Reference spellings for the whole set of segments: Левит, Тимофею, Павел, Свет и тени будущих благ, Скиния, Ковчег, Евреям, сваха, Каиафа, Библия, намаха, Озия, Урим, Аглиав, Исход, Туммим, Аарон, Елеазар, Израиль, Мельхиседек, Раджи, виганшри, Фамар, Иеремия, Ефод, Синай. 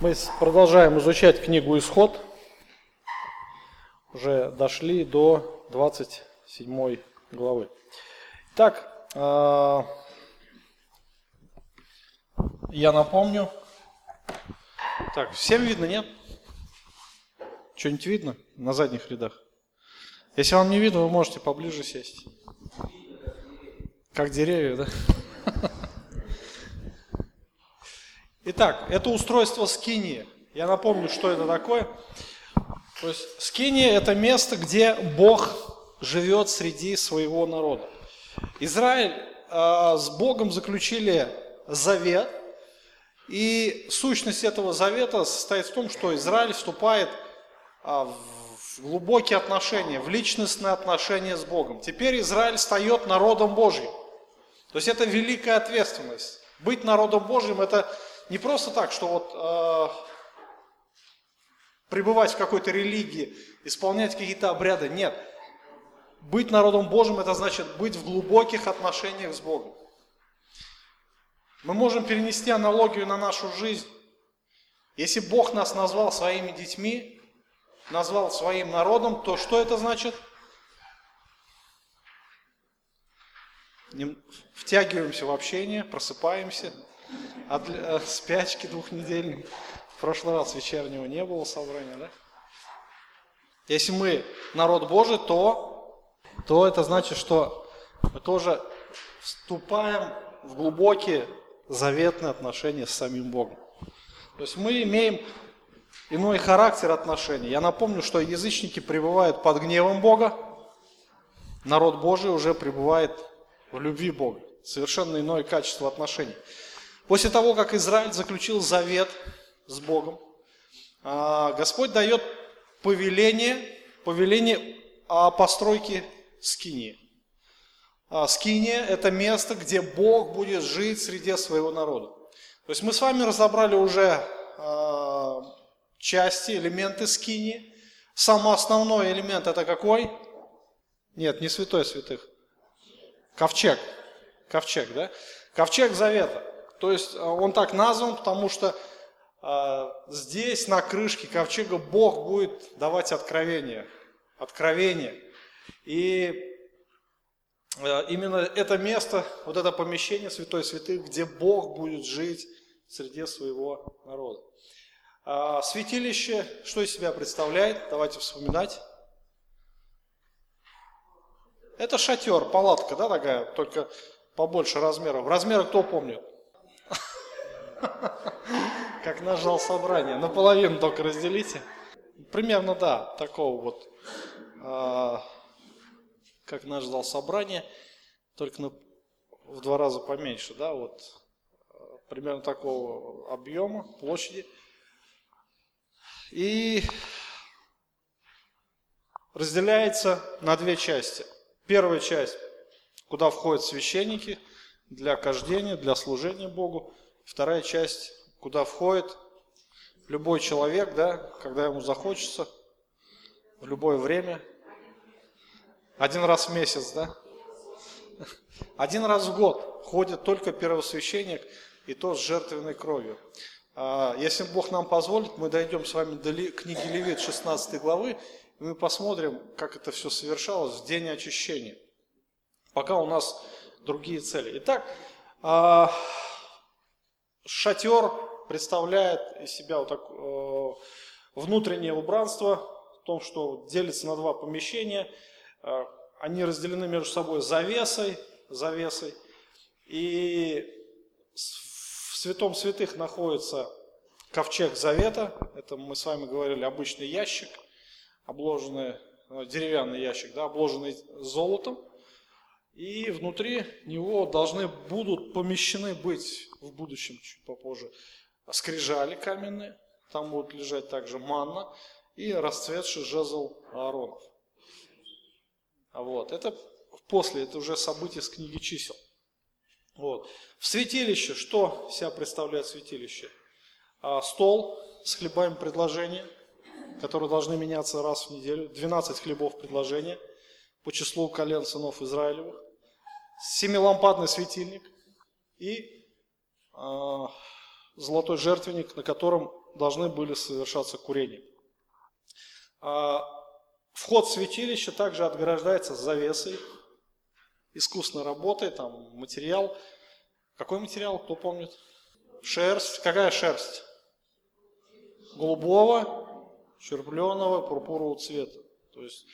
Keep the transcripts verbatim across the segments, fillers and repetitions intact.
Мы продолжаем изучать книгу «Исход». Уже дошли до двадцать седьмой главы. Итак, я напомню. Так, всем видно, нет? Что-нибудь видно на задних рядах? Если вам не видно, вы можете поближе сесть. Как деревья, да? Итак, это устройство Скинии. Я напомню, что это такое. То есть Скиния – это место, где Бог живет среди своего народа. Израиль э, с Богом заключили завет. И сущность этого завета состоит в том, что Израиль вступает э, в глубокие отношения, в личностные отношения с Богом. Теперь Израиль стает народом Божьим. То есть это великая ответственность. Быть народом Божьим – это... Не просто так, что вот э, пребывать в какой-то религии, исполнять какие-то обряды. Нет. Быть народом Божьим – это значит быть в глубоких отношениях с Богом. Мы можем перенести аналогию на нашу жизнь. Если Бог нас назвал своими детьми, назвал своим народом, то что это значит? Втягиваемся в общение, просыпаемся. От э, спячки двухнедельной. В прошлый раз вечернего не было собрания, да? Если мы народ Божий, то, то это значит, что мы тоже вступаем в глубокие заветные отношения с самим Богом. То есть мы имеем иной характер отношений. Я напомню, что язычники пребывают под гневом Бога, народ Божий уже пребывает в любви Бога. Совершенно иное качество отношений. После того, как Израиль заключил завет с Богом, Господь дает повеление, повеление о постройке Скинии. Скиния – это место, где Бог будет жить среди своего народа. То есть мы с вами разобрали уже части, элементы Скинии. Самый основной элемент – это какой? Нет, не святой святых. Ковчег. Ковчег, да? Ковчег завета. То есть он так назван, потому что э, здесь на крышке ковчега Бог будет давать откровение. Откровение. И э, именно это место, вот это помещение святой святых, где Бог будет жить среди своего народа. Э, святилище, что из себя представляет? Давайте вспоминать. Это шатер, палатка, да, такая, только побольше размеров. Размеры кто помнит? Как наш зал собрания. Наполовину только разделите. Примерно, да, такого вот. Э, как наш зал собрания, только на, в два раза поменьше, да, вот. Примерно такого объема, площади. И разделяется на две части. Первая часть, куда входят священники для кождения, для служения Богу. Вторая часть, куда входит любой человек, да, когда ему захочется, в любое время. Один раз в месяц, да? Один раз в год ходит только первосвященник, и то с жертвенной кровью. Если Бог нам позволит, мы дойдем с вами до книги Левит шестнадцатой главы, и мы посмотрим, как это все совершалось в день очищения. Пока у нас другие цели. Итак, шатер представляет из себя вот так, э, внутреннее убранство, в том, что делится на два помещения. Э, они разделены между собой завесой, завесой. И в святом святых находится ковчег завета. Это мы с вами говорили, обычный ящик, обложенный, э, деревянный ящик, да, обложенный золотом. И внутри него должны будут помещены быть в будущем, чуть попозже, скрижали каменные. Там будут лежать также манна и расцветший жезл Ааронов. Вот. Это после, это уже событие с книги чисел. Вот. В святилище, что себя представляет святилище? А, стол с хлебами предложения, которые должны меняться раз в неделю. двенадцать хлебов предложения по числу колен сынов Израилевых. Семилампадный светильник и э, золотой жертвенник, на котором должны были совершаться курения. Вход в святилище также отграждается завесой, искусной работой, там материал. Какой материал, кто помнит? Шерсть. Какая шерсть? Голубого, червленого, пурпурового цвета. То есть,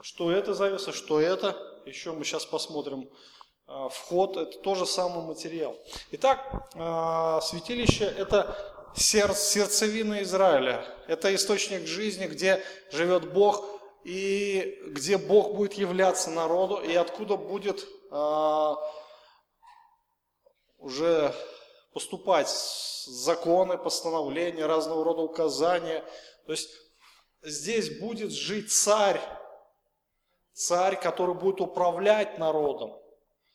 что это завеса, что это, еще мы сейчас посмотрим. Вход – это тоже самый материал. Итак, святилище – это сердцевина Израиля. Это источник жизни, где живет Бог, и где Бог будет являться народу, и откуда будет уже поступать законы, постановления, разного рода указания. То есть здесь будет жить царь, царь, который будет управлять народом.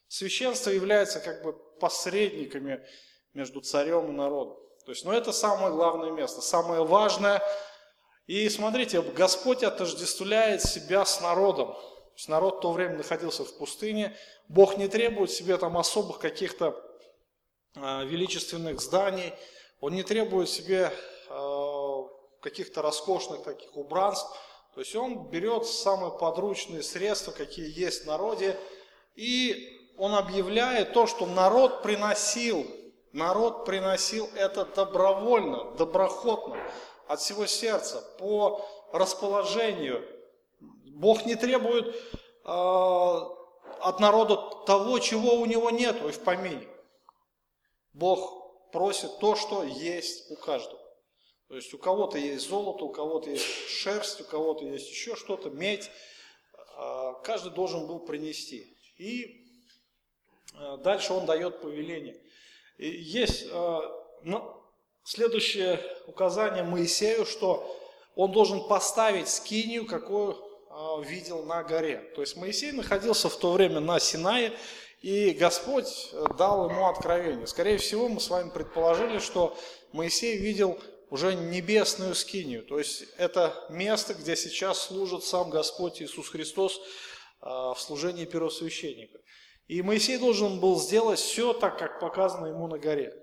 Священство является как бы посредниками между царем и народом. То есть, ну, это самое главное место, самое важное. И смотрите, Господь отождествляет себя с народом. То есть народ в то время находился в пустыне. Бог не требует себе там особых каких-то э, величественных зданий. Он не требует себе э, каких-то роскошных таких убранств. То есть он берет самые подручные средства, какие есть в народе, и он объявляет то, что народ приносил, народ приносил это добровольно, доброхотно, от всего сердца, по расположению. Бог не требует э, от народа того, чего у него нету и в помине. Бог просит то, что есть у каждого. То есть у кого-то есть золото, у кого-то есть шерсть, у кого-то есть еще что-то, медь. Э, каждый должен был принести. И дальше он дает повеление. И есть э, ну, следующее указание Моисею, что он должен поставить скинию, какую э, видел на горе. То есть Моисей находился в то время на Синае, и Господь дал ему откровение. Скорее всего, мы с вами предположили, что Моисей видел уже небесную скинию. То есть это место, где сейчас служит сам Господь Иисус Христос э, в служении первосвященника. И Моисей должен был сделать все так, как показано ему на горе.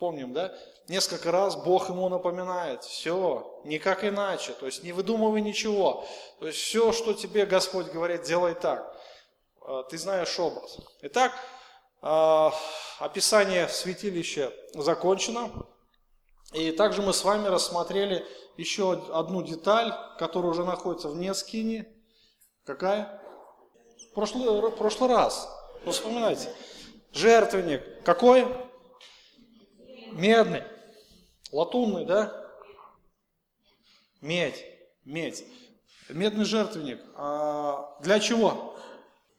Помним, да? Несколько раз Бог ему напоминает. Все, никак иначе. То есть не выдумывай ничего. То есть все, что тебе Господь говорит, делай так. Ты знаешь образ. Итак, описание святилища закончено. И также мы с вами рассмотрели еще одну деталь, которая уже находится вне скинии. Какая? В прошлый, в прошлый раз. Ну, вспоминайте, жертвенник какой? Медный, латунный, да? Медь, медь. Медный жертвенник. А для чего?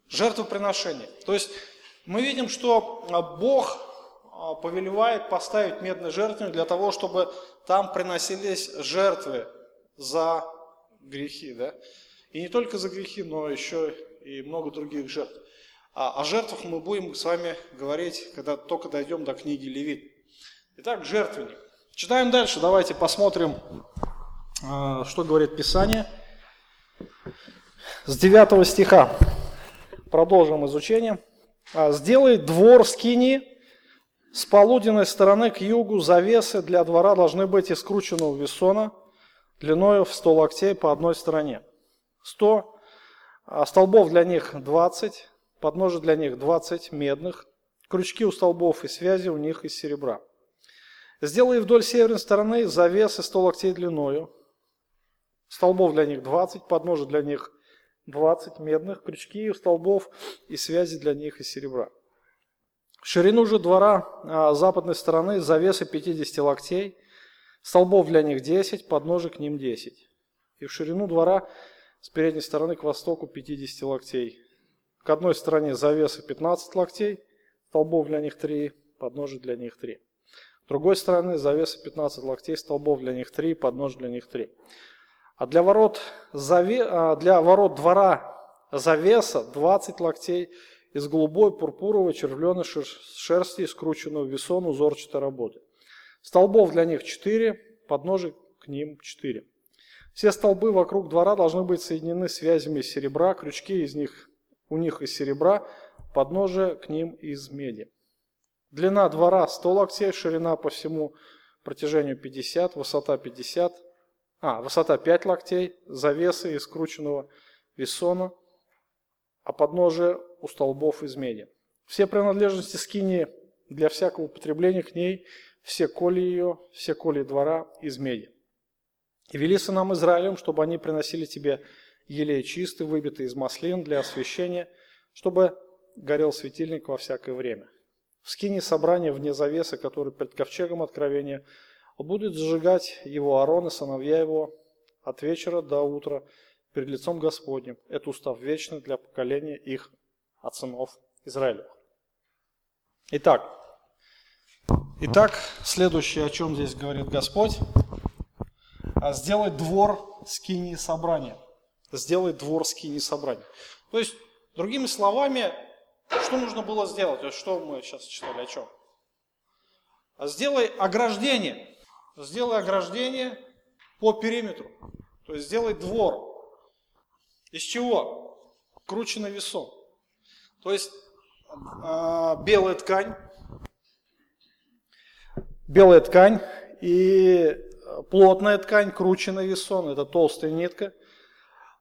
Жертвоприношение. То есть мы видим, что Бог повелевает поставить медный жертвенник для того, чтобы там приносились жертвы за грехи, да? И не только за грехи, но еще и много других жертв. О жертвах мы будем с вами говорить, когда только дойдем до книги Левит. Итак, жертвенник. Читаем дальше, давайте посмотрим, что говорит Писание. С девятого стиха продолжим изучение. «Сделай двор в скинии, с полуденной стороны к югу завесы для двора должны быть из крученного весона, длиною в сто локтей по одной стороне. Сто столбов для них двадцать». Подножие для них двадцать медных, крючки у столбов и связи у них из серебра. Сделай вдоль северной стороны завесы сто локтей длиною, столбов для них двадцать, подножие для них двадцать медных, крючки у столбов и связи для них из серебра. Ширину же двора а, западной стороны завесы пятьдесят локтей, столбов для них десять, подножие к ним десять. И в ширину двора с передней стороны к востоку пятьдесят локтей. К одной стороне завесы пятнадцать локтей, столбов для них три, подножий для них три. С другой стороны завесы пятнадцать локтей, столбов для них три, подножий для них три. А для ворот, заве... для ворот двора завеса двадцать локтей из голубой, пурпуровой, червленой шерсти, скрученную в весон узорчатой работы. Столбов для них четыре, подножий к ним четыре. Все столбы вокруг двора должны быть соединены связями из серебра, крючки из них у них из серебра, подножие к ним из меди. Длина двора сто локтей, ширина по всему протяжению пятьдесят, высота пятьдесят, а, высота пять локтей, завесы из скрученного весона, а подножие у столбов из меди. Все принадлежности скинии для всякого употребления к ней, все коли ее, все коли двора из меди. И вели сынам Израилем, чтобы они приносили тебе елей чистый, выбитый из маслин для освящения, чтобы горел светильник во всякое время. В скинии собрание вне завесы, который пред ковчегом откровения, будет зажигать его Аарон и сыновья его от вечера до утра перед лицом Господним. Это устав вечный для поколения их от сынов Израилевых. Итак, итак, следующее, о чем здесь говорит Господь, сделать двор скинии собрания. Сделать двор скинии собрания. То есть, другими словами, что нужно было сделать? То есть, что мы сейчас читали, о чем? Сделай ограждение. Сделай ограждение по периметру. То есть, сделай двор. Из чего? Крученный весом. То есть, белая ткань. Белая ткань и плотная ткань, крученный весон. Это толстая нитка.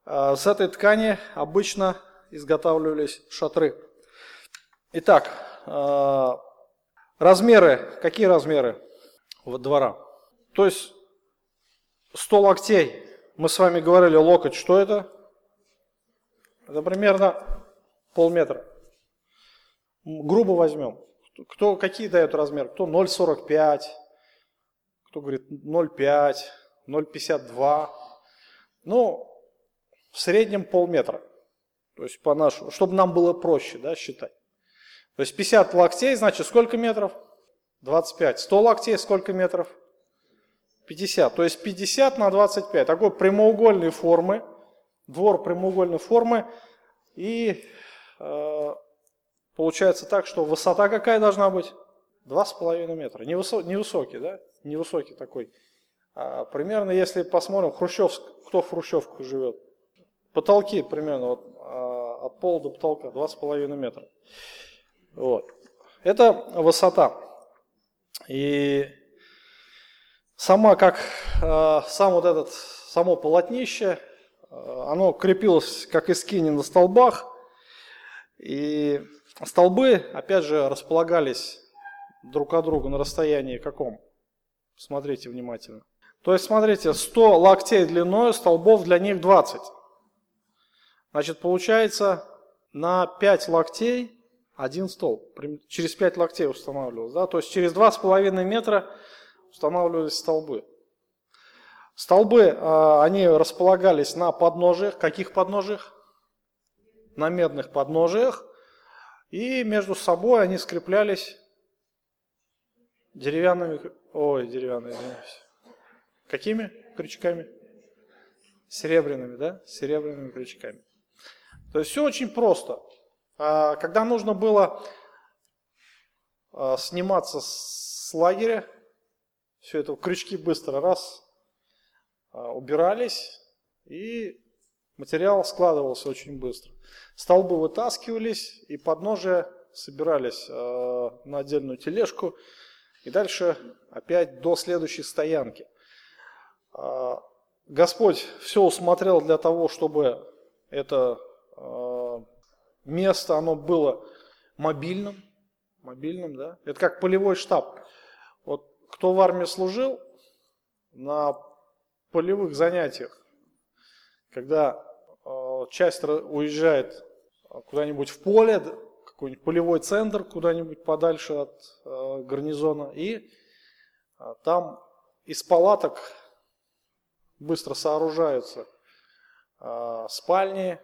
С этой ткани обычно изготавливались шатры. Итак, размеры. Какие размеры двора? То есть сто локтей. Мы с вами говорили, локоть, что это? Это примерно полметра. Грубо возьмем. Кто, какие дают размер? Кто ноль сорок пять, кто говорит ноль пять, ноль пятьдесят два. Ну, в среднем полметра. То есть по нашему, чтобы нам было проще, да, считать. То есть пятьдесят локтей, значит, сколько метров? двадцать пять. сто локтей, сколько метров? пятьдесят. То есть пятьдесят на двадцать пять. Такой прямоугольной формы. Двор прямоугольной формы. И э, получается так, что высота какая должна быть? два с половиной метра. Невысокий, невысокий, да? Невысокий такой. А, примерно, если посмотрим, Хрущевск, кто в Хрущевках живет? Потолки примерно вот, а, от пола до потолка два с половиной метра. Вот. Это высота. И сама как, а, сам вот этот, само полотнище, а, оно крепилось, как и скини, на столбах. И столбы, опять же, располагались друг от друга на расстоянии каком? Смотрите внимательно. То есть, смотрите, сто локтей длиной, столбов для них двадцать. Значит, получается, на пять локтей один столб. Через пять локтей устанавливалось. Да? То есть, через два с половиной метра устанавливались столбы. Столбы, они располагались на подножиях. Каких подножиях? На медных подножиях. И между собой они скреплялись деревянными... Ой, деревянные, извиняюсь. Какими крючками? Серебряными, да? Серебряными крючками. То есть все очень просто. Когда нужно было сниматься с лагеря, все это, крючки быстро раз, убирались, и материал складывался очень быстро. Столбы вытаскивались, и подножия собирались на отдельную тележку, и дальше опять до следующей стоянки. Господь все усмотрел для того, чтобы это место, оно было мобильным. Мобильным, да? Это как полевой штаб. Вот кто в армии служил, на полевых занятиях, когда часть уезжает куда-нибудь в поле, какой-нибудь полевой центр, куда-нибудь подальше от э, гарнизона. И э, там из палаток быстро сооружаются э, спальни,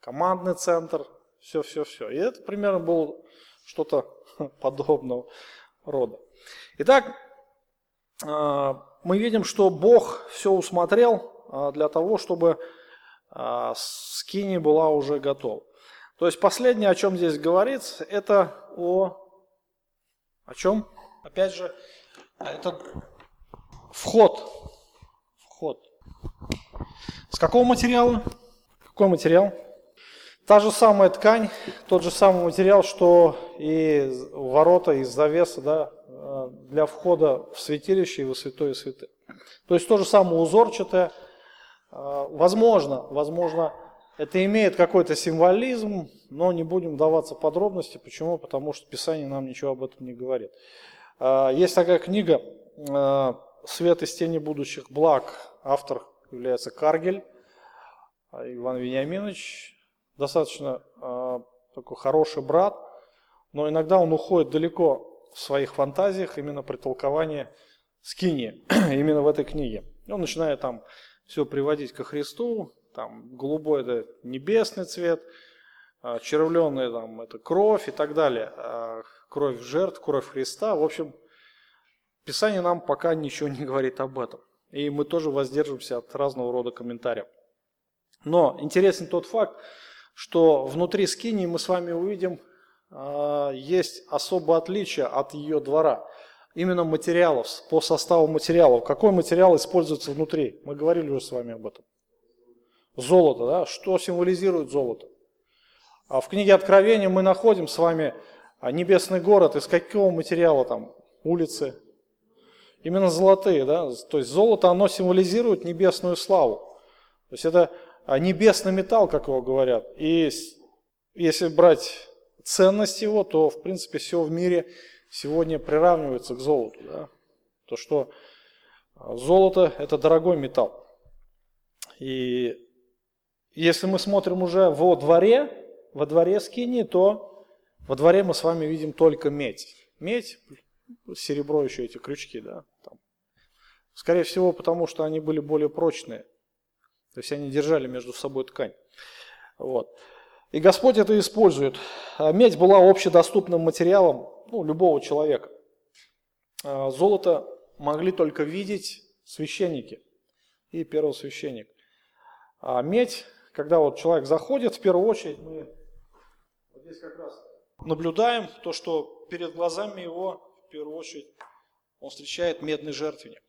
командный центр, все-все-все. И это примерно было что-то подобного рода. Итак, э, мы видим, что Бог все усмотрел э, для того, чтобы э, скиния была уже готова. То есть последнее, о чем здесь говорится, это о... О чем? Опять же, это вход. Вход. С какого материала? Какой материал? Та же самая ткань, тот же самый материал, что и ворота, и завеса, да, для входа в святилище и во святое святых. То есть то же самое узорчатое. Возможно, возможно, это имеет какой-то символизм, но не будем вдаваться в подробности. Почему? Потому что Писание нам ничего об этом не говорит. Есть такая книга «Свет и тени будущих благ». Автор является Каргель Иван Вениаминович. Достаточно такой хороший брат, но иногда он уходит далеко в своих фантазиях именно при толковании Скинии, именно в этой книге. Он начинает там все приводить ко Христу, там голубой это небесный цвет, червленый там это кровь и так далее, кровь жертв, кровь Христа. В общем, Писание нам пока ничего не говорит об этом, и мы тоже воздержимся от разного рода комментариев. Но интересен тот факт, что внутри Скинии мы с вами увидим, есть особое отличие от ее двора. Именно материалов, по составу материалов. Какой материал используется внутри? Мы говорили уже с вами об этом. Золото, да? Что символизирует золото? А в книге Откровения мы находим с вами небесный город. Из какого материала там? Улицы. Именно золотые, да? То есть золото, оно символизирует небесную славу. То есть это небесный металл, как его говорят. И если брать ценность его, то в принципе все в мире сегодня приравнивается к золоту, да? То, что золото – это дорогой металл. И если мы смотрим уже во дворе, во дворе Скинии, то во дворе мы с вами видим только медь. Медь, серебро еще эти крючки, да? Там. Скорее всего, потому что они были более прочные. То есть они держали между собой ткань. Вот. И Господь это использует. Медь была общедоступным материалом, ну, любого человека. Золото могли только видеть священники и первосвященник. А медь, когда вот человек заходит, в первую очередь мы вот здесь как раз наблюдаем то, что перед глазами его, в первую очередь, он встречает медный жертвенник.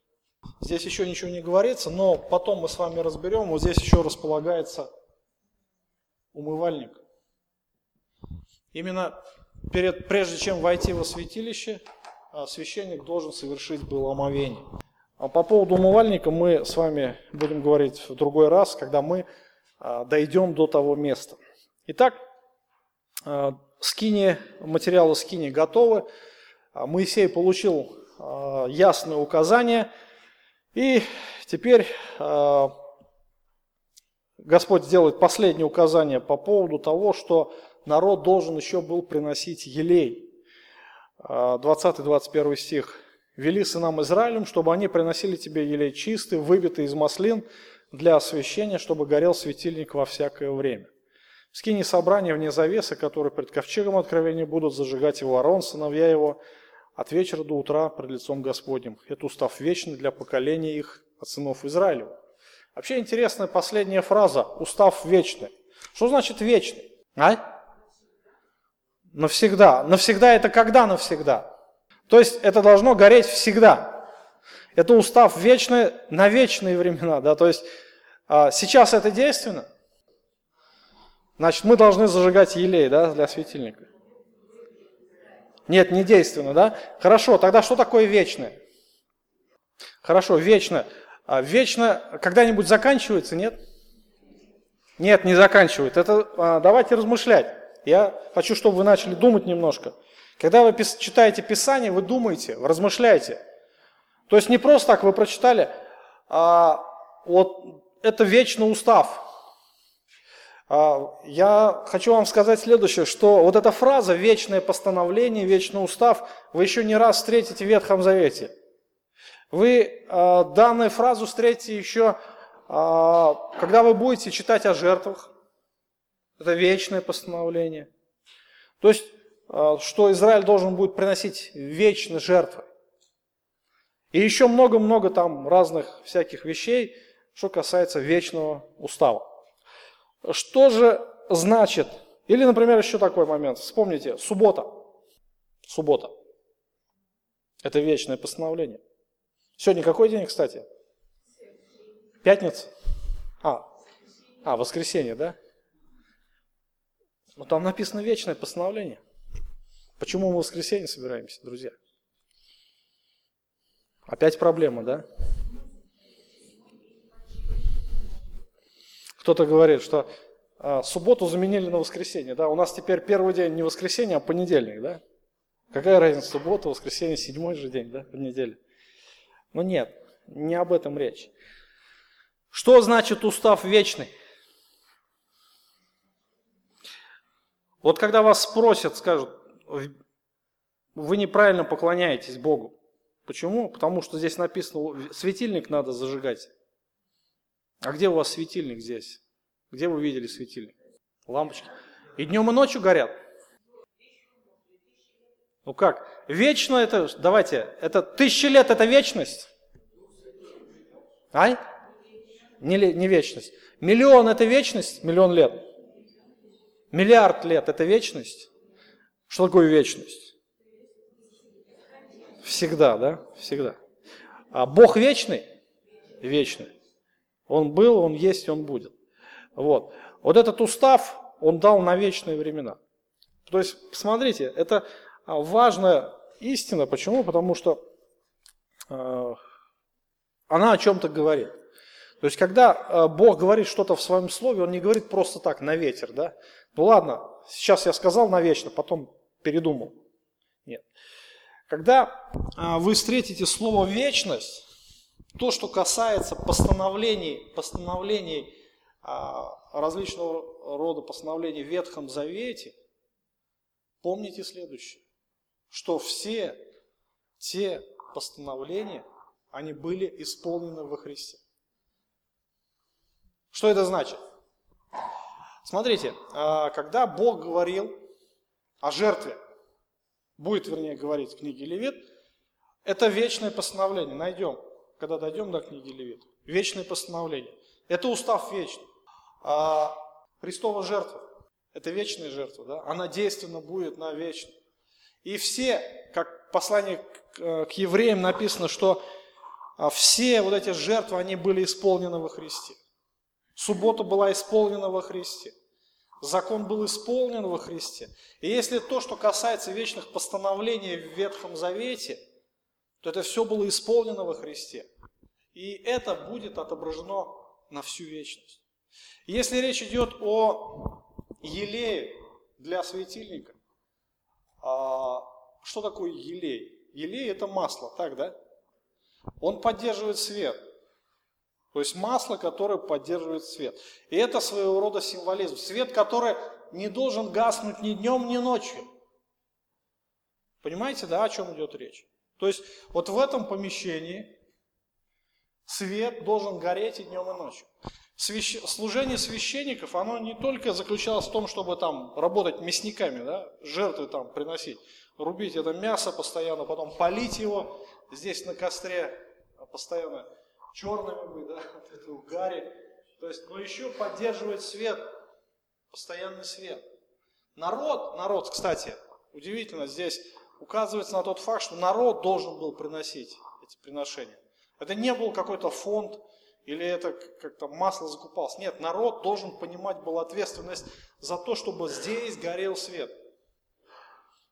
Здесь еще ничего не говорится, но потом мы с вами разберем. Вот здесь еще располагается умывальник. Именно перед, прежде чем войти во святилище, священник должен совершить было омовение. А по поводу умывальника мы с вами будем говорить в другой раз, когда мы дойдем до того места. Итак, скини, материалы скини готовы. Моисей получил ясные указания. И теперь Господь делает последнее указание по поводу того, что народ должен еще был приносить елей. двадцатый двадцать первый стих. «Вели сынам Израилем, чтобы они приносили тебе елей чистый, выбитый из маслин для освящения, чтобы горел светильник во всякое время. В скинии собрания вне завеса, которые пред ковчегом откровения будут зажигать его Аарон, сыновья его, от вечера до утра пред лицом Господним. Это устав вечный для поколения их от сынов Израилева». Вообще интересная последняя фраза «устав вечный». Что значит «вечный»? А? Навсегда. Навсегда это когда навсегда? То есть это должно гореть всегда. Это устав вечный на вечные времена. Да? То есть сейчас это действенно. Значит, мы должны зажигать елей, да, для светильника. Нет, не действенно, да? Хорошо, тогда что такое вечное? Хорошо, вечно. Вечно когда-нибудь заканчивается, нет? Нет, не заканчивает. Это давайте размышлять. Я хочу, чтобы вы начали думать немножко. Когда вы пис- читаете Писание, вы думаете, вы размышляете. То есть не просто так вы прочитали, а вот это вечный устав. А, я хочу вам сказать следующее, что вот эта фраза «вечное постановление», «вечный устав» вы еще не раз встретите в Ветхом Завете. Вы а, данную фразу встретите еще, а, когда вы будете читать о жертвах. Это вечное постановление. То есть, что Израиль должен будет приносить вечно жертвы. И еще много-много там разных всяких вещей, что касается вечного устава. Что же значит? Или, например, еще такой момент. Вспомните, суббота. Суббота. Это вечное постановление. Сегодня какой день, кстати? Пятница? А, а воскресенье, да? Но там написано вечное постановление. Почему мы в воскресенье собираемся, друзья? Опять проблема, да? Кто-то говорит, что а, субботу заменили на воскресенье, да? У нас теперь первый день не воскресенье, а понедельник, да? Какая разница, суббота, воскресенье, седьмой же день, да, в неделе? Но нет, не об этом речь. Что значит устав вечный? Вот когда вас спросят, скажут, вы неправильно поклоняетесь Богу. Почему? Потому что здесь написано, светильник надо зажигать. А где у вас светильник здесь? Где вы видели светильник? Лампочки. И днем, и ночью горят. Ну как? Вечно это, давайте, это тысяча лет, это вечность? Ай? Не, не вечность. Миллион это вечность? Миллион лет. Миллиард лет это вечность? Что такое вечность? Всегда, да? Всегда. А Бог вечный? Вечный. Он был, Он есть, Он будет. Вот. Вот этот устав Он дал на вечные времена. То есть, посмотрите, это важная истина. Почему? Потому что э, она о чем-то говорит. То есть, когда э, Бог говорит что-то в своем слове, Он не говорит просто так, на ветер, да? Ну ладно, сейчас я сказал навечно, потом передумал. Нет. Когда э, вы встретите слово «вечность», то, что касается постановлений, постановлений э, различного рода постановлений в Ветхом Завете, помните следующее. Что все те постановления, они были исполнены во Христе. Что это значит? Смотрите, когда Бог говорил о жертве, будет, вернее, говорить в книге Левит, это вечное постановление. Найдем, когда дойдем до книги Левит. Вечное постановление. Это устав вечный. А Христова жертва, это вечная жертва, да? Она действенна будет на вечно. И все, как послание к евреям написано, что все вот эти жертвы, они были исполнены во Христе. Суббота была исполнена во Христе. Закон был исполнен во Христе. И если то, что касается вечных постановлений в Ветхом Завете, то это все было исполнено во Христе. И это будет отображено на всю вечность. Если речь идет о елее для светильника, что такое елей? Елей – это масло, так, да? Он поддерживает свет. То есть масло, которое поддерживает свет. И это своего рода символизм. Свет, который не должен гаснуть ни днем, ни ночью. Понимаете, да, о чем идет речь? То есть вот в этом помещении свет должен гореть и днем, и ночью. Свящ... Служение священников, оно не только заключалось в том, чтобы там работать мясниками, да, жертвы там приносить, рубить это мясо постоянно, потом палить его здесь на костре, постоянно черными быть, да, от этого гари. То есть, но еще поддерживать свет, постоянный свет. Народ, народ, кстати, удивительно, здесь указывается на тот факт, что народ должен был приносить эти приношения. Это не был какой-то фонд, или это как-то масло закупалось. Нет, народ должен понимать был ответственность за то, чтобы здесь горел свет.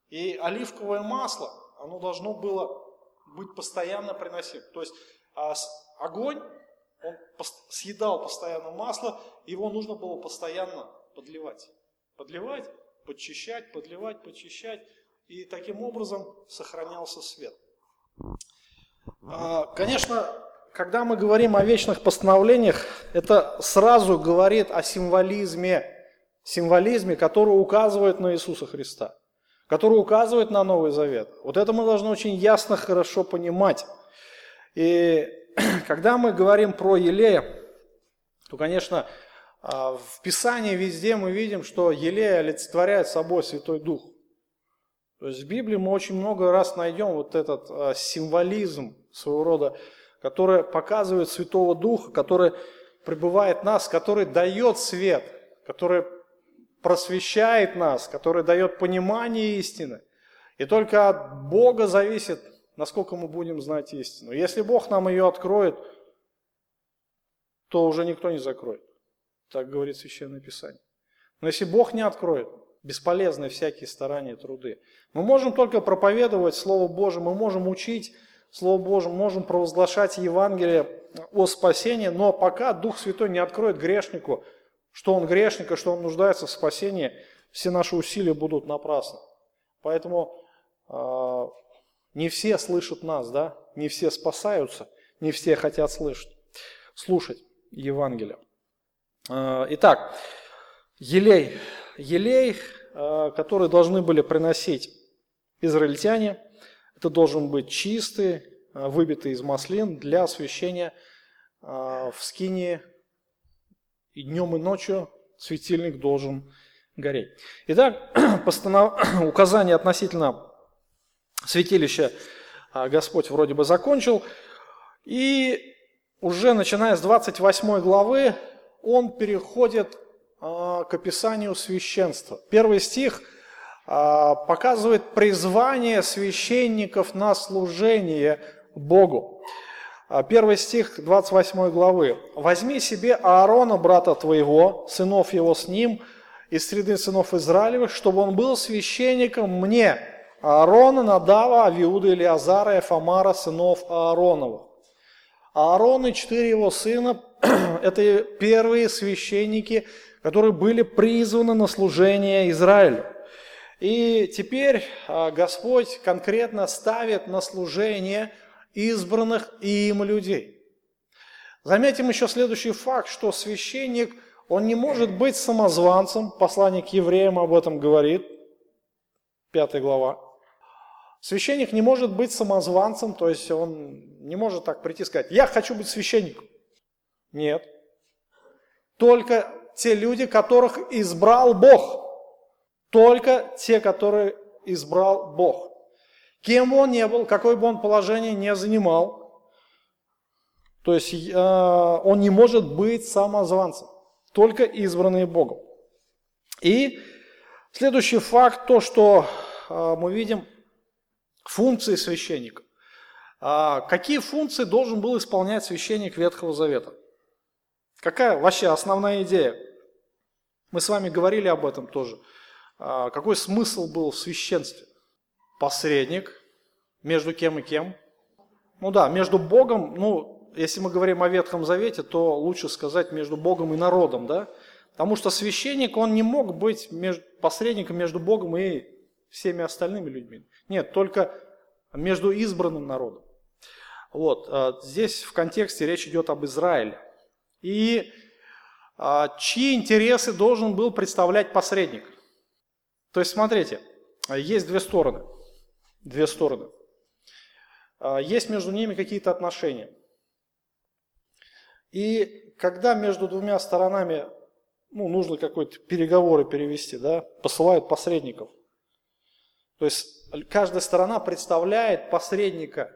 И оливковое масло, оно должно было быть постоянно приносим. То есть огонь, он съедал постоянно масло, его нужно было постоянно подливать. Подливать, подчищать, подливать, подчищать. И таким образом сохранялся свет. Конечно, когда мы говорим о вечных постановлениях, это сразу говорит о символизме, символизме, который указывает на Иисуса Христа, который указывает на Новый Завет. Вот это мы должны очень ясно, хорошо понимать. И когда мы говорим про елея, то, конечно, в Писании везде мы видим, что елея олицетворяет собой Святой Дух. То есть в Библии мы очень много раз найдем вот этот символизм своего рода, которая показывает Святого Духа, который пребывает в нас, который дает свет, который просвещает нас, который дает понимание истины. И только от Бога зависит, насколько мы будем знать истину. Если Бог нам ее откроет, то уже никто не закроет. Так говорит Священное Писание. Но если Бог не откроет, бесполезны всякие старания и труды. Мы можем только проповедовать Слово Божие, мы можем учить, Словом Божьим, можем провозглашать Евангелие о спасении, но пока Дух Святой не откроет грешнику, что он грешник и что он нуждается в спасении, все наши усилия будут напрасны. Поэтому э, не все слышат нас, да? Не все спасаются, не все хотят слышать, слушать Евангелие. Э, итак, елей, елей, э, который должны были приносить израильтяне, это должен быть чистый, выбитый из маслин для освящения в скинии. И днем, и ночью светильник должен гореть. Итак, постанов... указание относительно святилища Господь вроде бы закончил. И уже начиная с двадцать восьмой главы он переходит к описанию священства. Первый стих показывает призвание священников на служение Богу. Первый стих двадцать восьмой главы. «Возьми себе Аарона, брата твоего, сынов его с ним, из среды сынов Израилевых, чтобы он был священником мне, Аарона, Надава, Авиуда, Елеазара и Фамара, сынов Ааронова». Аарон и четыре его сына – это первые священники, которые были призваны на служение Израилю. И теперь Господь конкретно ставит на служение избранных им людей. Заметим еще следующий факт, что священник, он не может быть самозванцем, послание к евреям об этом говорит, пятая глава. Священник не может быть самозванцем, то есть он не может так прийти и сказать: «Я хочу быть священником». Нет. Только те люди, которых избрал Бог. Только те, которые избрал Бог. Кем бы он ни был, какое бы он положение ни занимал, то есть э, он не может быть самозванцем, только избранные Богом. И следующий факт, то, что э, мы видим, функции священника. Э, какие функции должен был исполнять священник Ветхого Завета? Какая вообще основная идея? Мы с вами говорили об этом тоже. Какой смысл был в священстве? Посредник между кем и кем? Ну да, между Богом, ну, если мы говорим о Ветхом Завете, то лучше сказать между Богом и народом, да? Потому что священник, он не мог быть между, посредником между Богом и всеми остальными людьми. Нет, только между избранным народом. Вот, здесь в контексте речь идет об Израиле. И чьи интересы должен был представлять посредник? То есть, смотрите, есть две стороны, две стороны. Есть между ними какие-то отношения. И когда между двумя сторонами, ну, нужно какие-то переговоры перевести, да, посылают посредников. То есть, каждая сторона представляет посредника.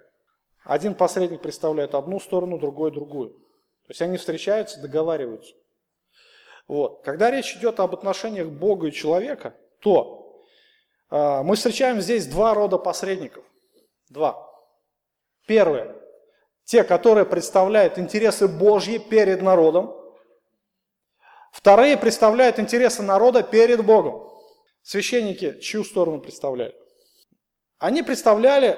Один посредник представляет одну сторону, другой другую. То есть, они встречаются, договариваются. Вот. Когда речь идет об отношениях Бога и человека, то э, мы встречаем здесь два рода посредников. Два. Первое. Те, которые представляют интересы Божьи перед народом. Вторые представляют интересы народа перед Богом. Священники чью сторону представляли? Они представляли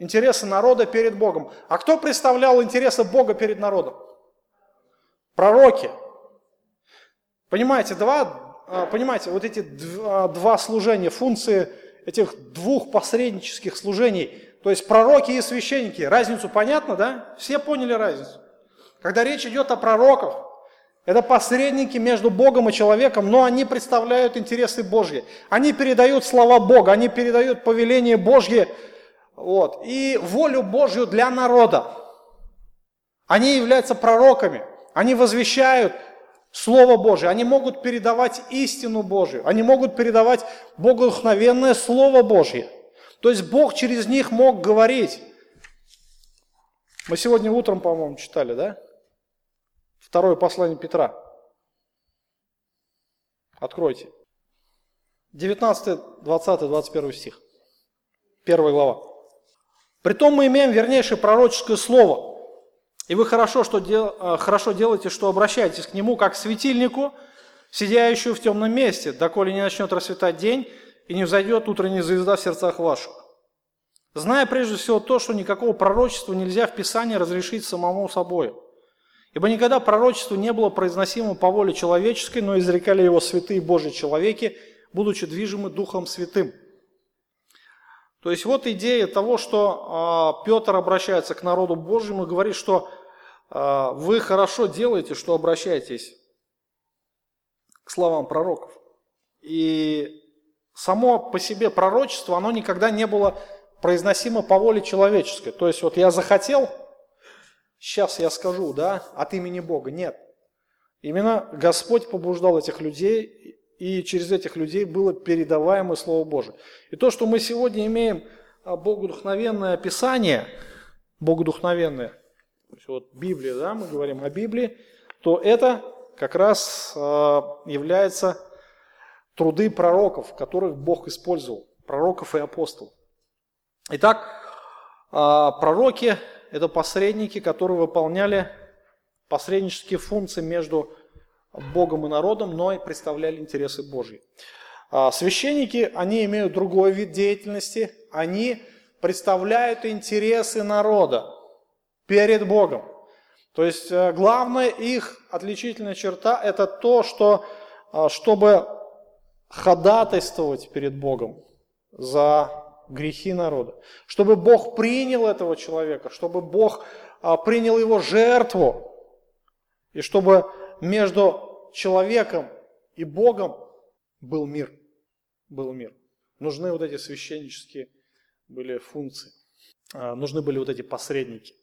интересы народа перед Богом. А кто представлял интересы Бога перед народом? Пророки. Понимаете, два... Понимаете, вот эти два служения, функции этих двух посреднических служений, то есть пророки и священники, разницу понятно, да? Все поняли разницу. Когда речь идет о пророках, это посредники между Богом и человеком, но они представляют интересы Божьи. Они передают слова Бога, они передают повеление Божье, вот, и волю Божью для народа. Они являются пророками, они возвещают Слово Божие, они могут передавать истину Божию, они могут передавать богодухновенное Слово Божье. То есть Бог через них мог говорить. Мы сегодня утром, по-моему, читали, да? Второе послание Петра. Откройте. девятнадцатый, двадцатый, двадцать первый стих. Первая глава. «Притом мы имеем вернейшее пророческое слово». И вы хорошо, что дел... хорошо делаете, что обращаетесь к нему, как к светильнику, сидящему в темном месте, доколе не начнет расцветать день, и не взойдет утренняя звезда в сердцах ваших. зная прежде всего то, что никакого пророчества нельзя в Писании разрешить самому собой. Ибо никогда пророчество не было произносимо по воле человеческой, но изрекали его святые Божьи человеки, будучи движимы Духом Святым. То есть вот идея того, что Петр обращается к народу Божьему и говорит, что вы хорошо делаете, что обращаетесь к словам пророков. И само по себе пророчество, оно никогда не было произносимо по воле человеческой. То есть вот я захотел, сейчас я скажу, да, от имени Бога. Нет. Именно Господь побуждал этих людей, и через этих людей было передаваемое Слово Божие. И то, что мы сегодня имеем богодухновенное Писание, богодухновенное, то есть вот Библия, да, мы говорим о Библии, то это как раз является труды пророков, которых Бог использовал, пророков и апостолов. Итак, пророки – это посредники, которые выполняли посреднические функции между Богом и народом, но и представляли интересы Божьи. Священники, они имеют другой вид деятельности, они представляют интересы народа перед Богом. То есть главная их отличительная черта – это то, что, чтобы ходатайствовать перед Богом за грехи народа, чтобы Бог принял этого человека, чтобы Бог принял его жертву, и чтобы между человеком и Богом был мир, был мир. Нужны вот эти священнические были функции, нужны были вот эти посредники.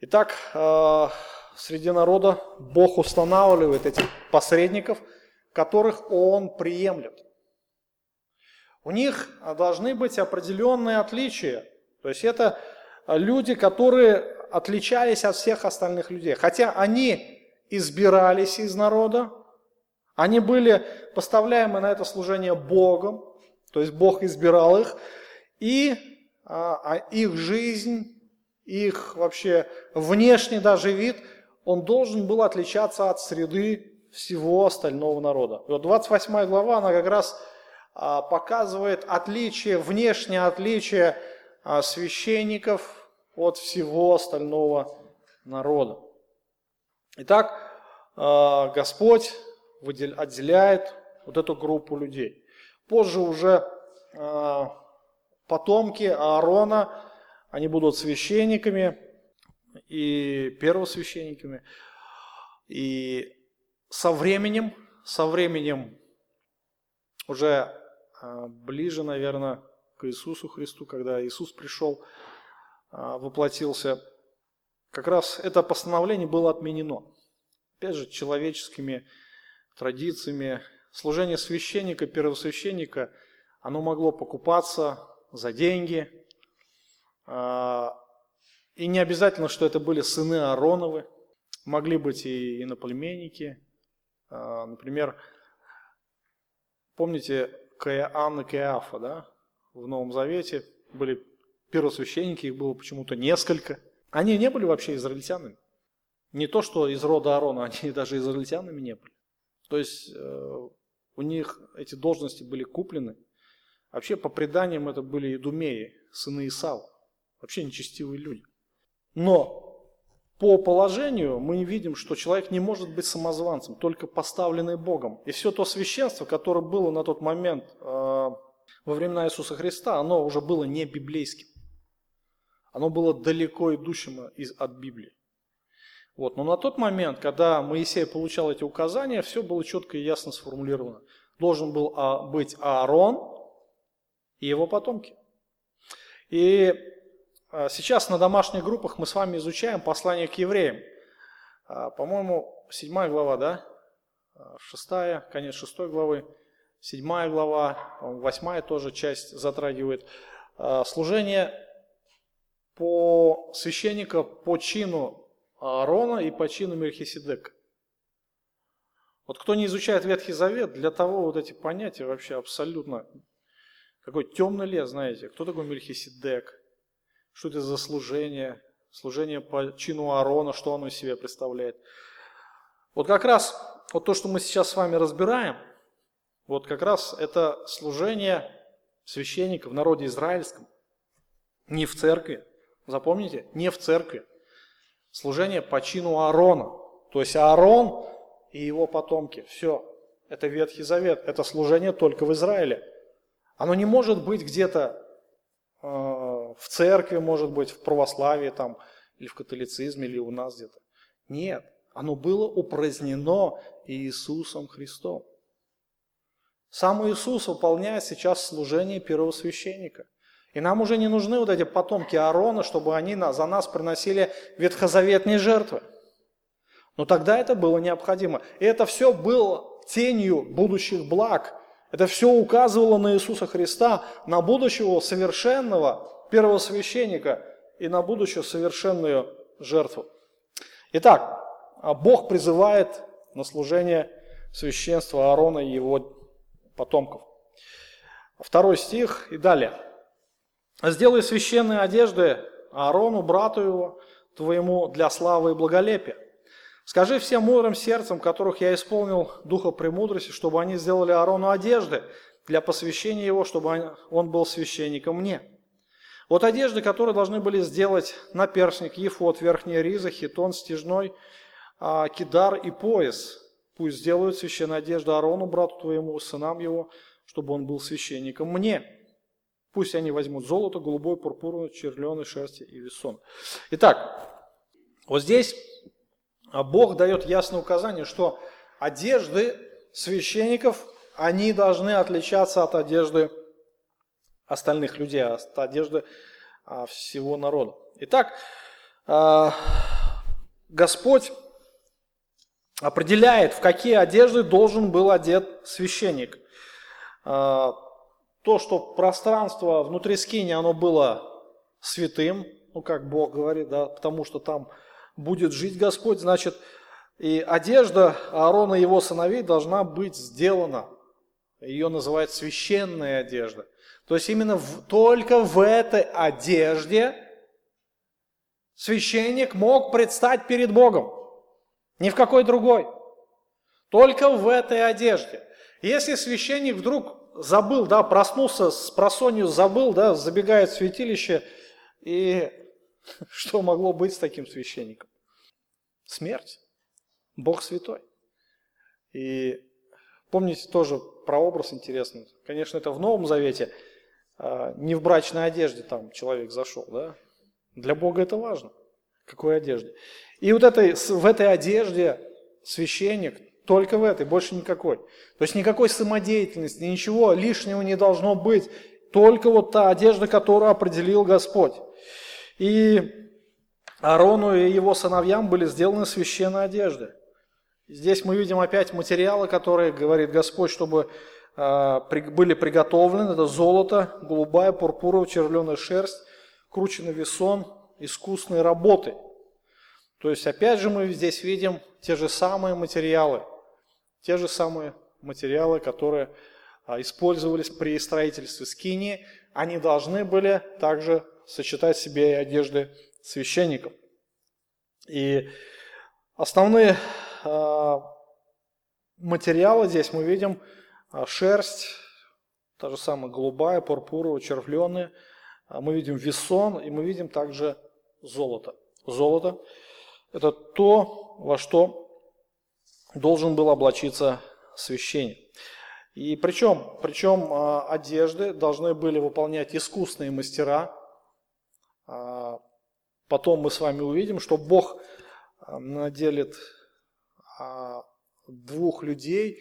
Итак, среди народа Бог устанавливает этих посредников, которых Он приемлет. У них должны быть определенные отличия, то есть это люди, которые отличались от всех остальных людей, хотя они избирались из народа, они были поставляемы на это служение Богом, то есть Бог избирал их, и а, их жизнь, их вообще внешний даже вид, он должен был отличаться от среды всего остального народа. И вот двадцать восьмая глава, она как раз а, показывает отличие, внешнее отличие а, священников от всего остального народа. Итак, Господь отделяет вот эту группу людей. Позже уже потомки Аарона, они будут священниками и первосвященниками. И со временем, со временем уже ближе, наверное, к Иисусу Христу, когда Иисус пришел, воплотился, как раз это постановление было отменено. Опять же, человеческими традициями. Служение священника, первосвященника, оно могло покупаться за деньги. И не обязательно, что это были сыны Аароновы. Могли быть и иноплеменники. Например, помните Иоанна и Каиафа, да? В Новом Завете были первосвященники, их было почему-то несколько. Они не были вообще израильтянами. Не то, что из рода Аарона, они даже израильтянами не были. То есть э, у них эти должности были куплены. Вообще, по преданиям, это были идумеи, сыны Исава. Вообще нечестивые люди. Но по положению мы видим, что человек не может быть самозванцем, только поставленный Богом. И все то священство, которое было на тот момент э, во времена Иисуса Христа, оно уже было не библейским. Оно было далеко идущим из, от Библии. Вот. Но на тот момент, когда Моисей получал эти указания, все было четко и ясно сформулировано. Должен был а, быть Аарон и его потомки. И а, сейчас на домашних группах мы с вами изучаем послание к евреям. А, по-моему, седьмая глава, да? шестая, конец шестой главы, седьмая глава, восьмая тоже часть затрагивает. А, служение по священника по чину Аарона и по чину Мельхиседека. Вот кто не изучает Ветхий Завет, для того вот эти понятия вообще абсолютно такой темный лес, знаете, кто такой Мельхиседек, что это за служение, служение по чину Аарона, что оно из себя представляет. Вот как раз вот то, что мы сейчас с вами разбираем, вот как раз это служение священника в народе израильском. Не в церкви. Запомните? Не в церкви. Служение по чину Аарона. То есть Аарон и его потомки. Все. Это Ветхий Завет. Это служение только в Израиле. Оно не может быть где-то э, в церкви, может быть, в православии, там, или в католицизме, или у нас где-то. Нет. Оно было упразднено Иисусом Христом. Сам Иисус выполняет сейчас служение первосвященника. И нам уже не нужны вот эти потомки Аарона, чтобы они за нас приносили ветхозаветные жертвы. Но тогда это было необходимо. И это все было тенью будущих благ. Это все указывало на Иисуса Христа, на будущего совершенного первосвященника и на будущую совершенную жертву. Итак, Бог призывает на служение священства Аарона и его потомков. Второй стих и далее. «Сделай священные одежды Аарону, брату его, твоему, для славы и благолепия. Скажи всем мудрым сердцем, которых я исполнил духа премудрости, чтобы они сделали Аарону одежды для посвящения его, чтобы он был священником мне. Вот одежды, которые должны были сделать наперстник, ефод, верхняя риза, хитон стяжной, кидар и пояс. Пусть сделают священную одежду Аарону, брату твоему, сынам его, чтобы он был священником мне. Пусть они возьмут золото, голубой, пурпурную, черленой шерсти и весон». Итак, вот здесь Бог дает ясное указание, что одежды священников, они должны отличаться от одежды остальных людей, от одежды всего народа. Итак, Господь определяет, в какие одежды должен был одет священник. То, что пространство внутри скинии, оно было святым, ну как Бог говорит, да, потому что там будет жить Господь, значит, и одежда Аарона и его сыновей должна быть сделана. Ее называют священная одежда. То есть именно в, только в этой одежде священник мог предстать перед Богом. Ни в какой другой. Только в этой одежде. Если священник вдруг забыл, да, проснулся, с просонью забыл, да, забегает в святилище, и что могло быть с таким священником? Смерть. Бог святой. И помните тоже прообраз интересный. Конечно, это в Новом Завете, не в брачной одежде там человек зашел, да. Для Бога это важно. Какой одежде? И вот этой, в этой одежде священник, только в этой, больше никакой. То есть никакой самодеятельности, ничего лишнего не должно быть. Только вот та одежда, которую определил Господь. И Аарону и его сыновьям были сделаны священные одежды. Здесь мы видим опять материалы, которые, говорит Господь, чтобы э, были приготовлены. Это золото, голубая, пурпуровая, червленая шерсть, крученный весон, искусной работы. То есть опять же мы здесь видим те же самые материалы, те же самые материалы, которые использовались при строительстве скинии, они должны были также сочетать в себе и одежды священников. И основные материалы здесь мы видим: шерсть, та же самая голубая, пурпуровая, червленая, мы видим весон, и мы видим также золото. Золото – это то, во что должен был облачиться священник. И причем, причем одежды должны были выполнять искусные мастера. Потом мы с вами увидим, что Бог наделит двух людей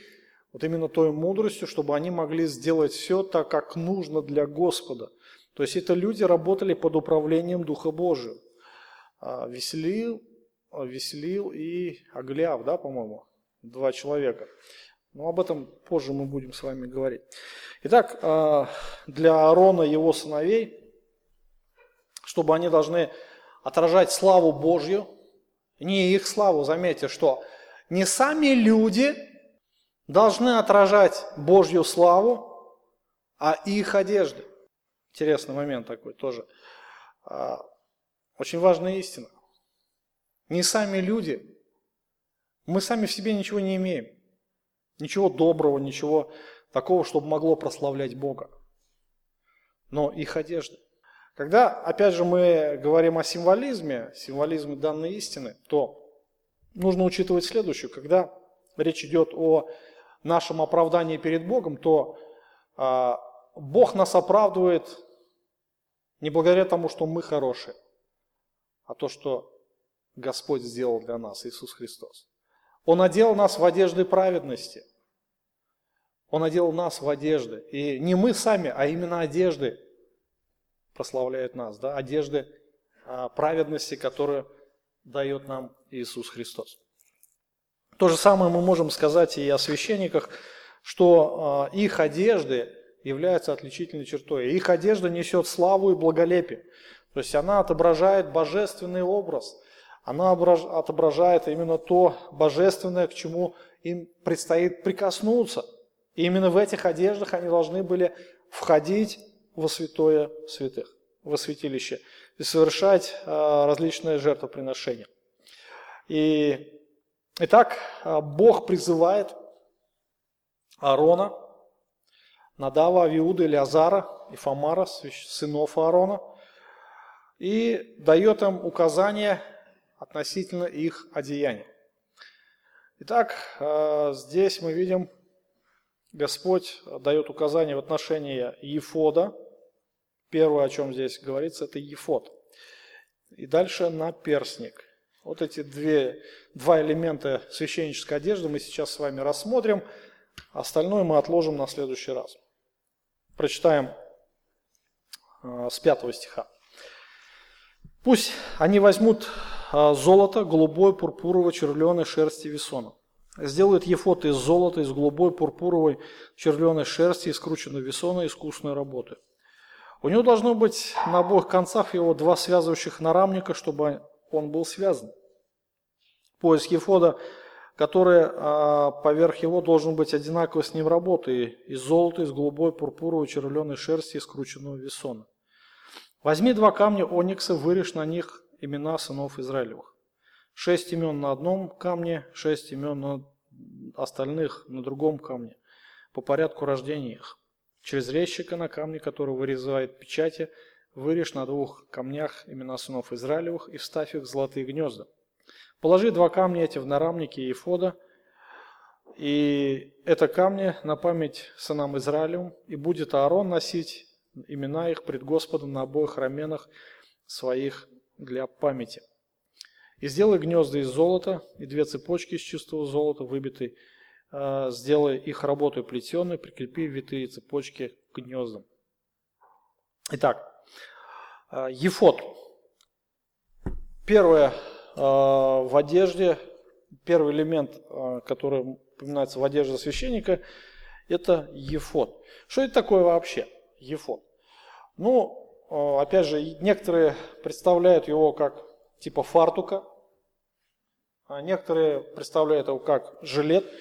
вот именно той мудростью, чтобы они могли сделать все так, как нужно для Господа. То есть это люди работали под управлением Духа Божия. Веселеил, Веселеил и Аглиав, да, по-моему, два человека. Но об этом позже мы будем с вами говорить. Итак, для Аарона и его сыновей, чтобы они должны отражать славу Божью, не их славу, заметьте, что не сами люди должны отражать Божью славу, а их одежды. Интересный момент такой тоже. Очень важная истина. Не сами люди. Мы сами в себе ничего не имеем. Ничего доброго, ничего такого, чтобы могло прославлять Бога. Но их одежда. Когда, опять же, мы говорим о символизме, символизме данной истины, то нужно учитывать следующее. Когда речь идет о нашем оправдании перед Богом, то э, Бог нас оправдывает не благодаря тому, что мы хорошие, а то, что Господь сделал для нас, Иисус Христос. Он одел нас в одежды праведности. Он одел нас в одежды. И не мы сами, а именно одежды прославляет нас, да, одежды а, праведности, которую дает нам Иисус Христос. То же самое мы можем сказать и о священниках, что а, их одежды являются отличительной чертой. Их одежда несет славу и благолепие. То есть она отображает божественный образ, она отображает именно то божественное, к чему им предстоит прикоснуться. И именно в этих одеждах они должны были входить во святое святых, во святилище, и совершать а, различные жертвоприношения. И, итак, Бог призывает Аарона, Надава, Авиуда, Елеазара и Фамара, сынов Аарона, и дает им указания относительно их одеяния. Итак, а, здесь мы видим, Господь дает указания в отношении Ефода. Первое, о чем здесь говорится, это Ефод. И дальше наперстник. Вот эти две, два элемента священнической одежды мы сейчас с вами рассмотрим. Остальное мы отложим на следующий раз. Прочитаем э, с пятого стиха. «Пусть они возьмут э, золото, голубое, пурпурово, червленой шерсти весона. Сделают ефод из золота, из голубой, пурпуровой, червленой шерсти, из крученной весона, искусной работы. У него должно быть на обоих концах его два связывающих нарамника, чтобы он был связан. Пояс ефода, который а, поверх его должен быть одинаково с ним работы, из золота, из голубой, пурпуровой, червленой шерсти, из крученного весона. Возьми два камня оникса, вырежь на них имена сынов Израилевых. Шесть имен на одном камне, шесть имен на остальных на другом камне, по порядку рождения их. Через резчика на камне, который вырезает печати, вырежь на двух камнях имена сынов Израилевых и вставь их в золотые гнезда. Положи два камня эти в нарамники Иефода, и это камни на память сынам Израилевым, и будет Аарон носить имена их пред Господом на обоих раменах своих для памяти. И сделай гнезда из золота, и две цепочки из чистого золота выбитой, сделай их работой плетеной, прикрепи витые цепочки к гнездам». Итак, ефод. Первое в одежде, первый элемент, который упоминается в одежде священника, это ефод. Что это такое вообще, ефод? Ну, опять же, некоторые представляют его как типа фартука, а некоторые представляют его как жилет.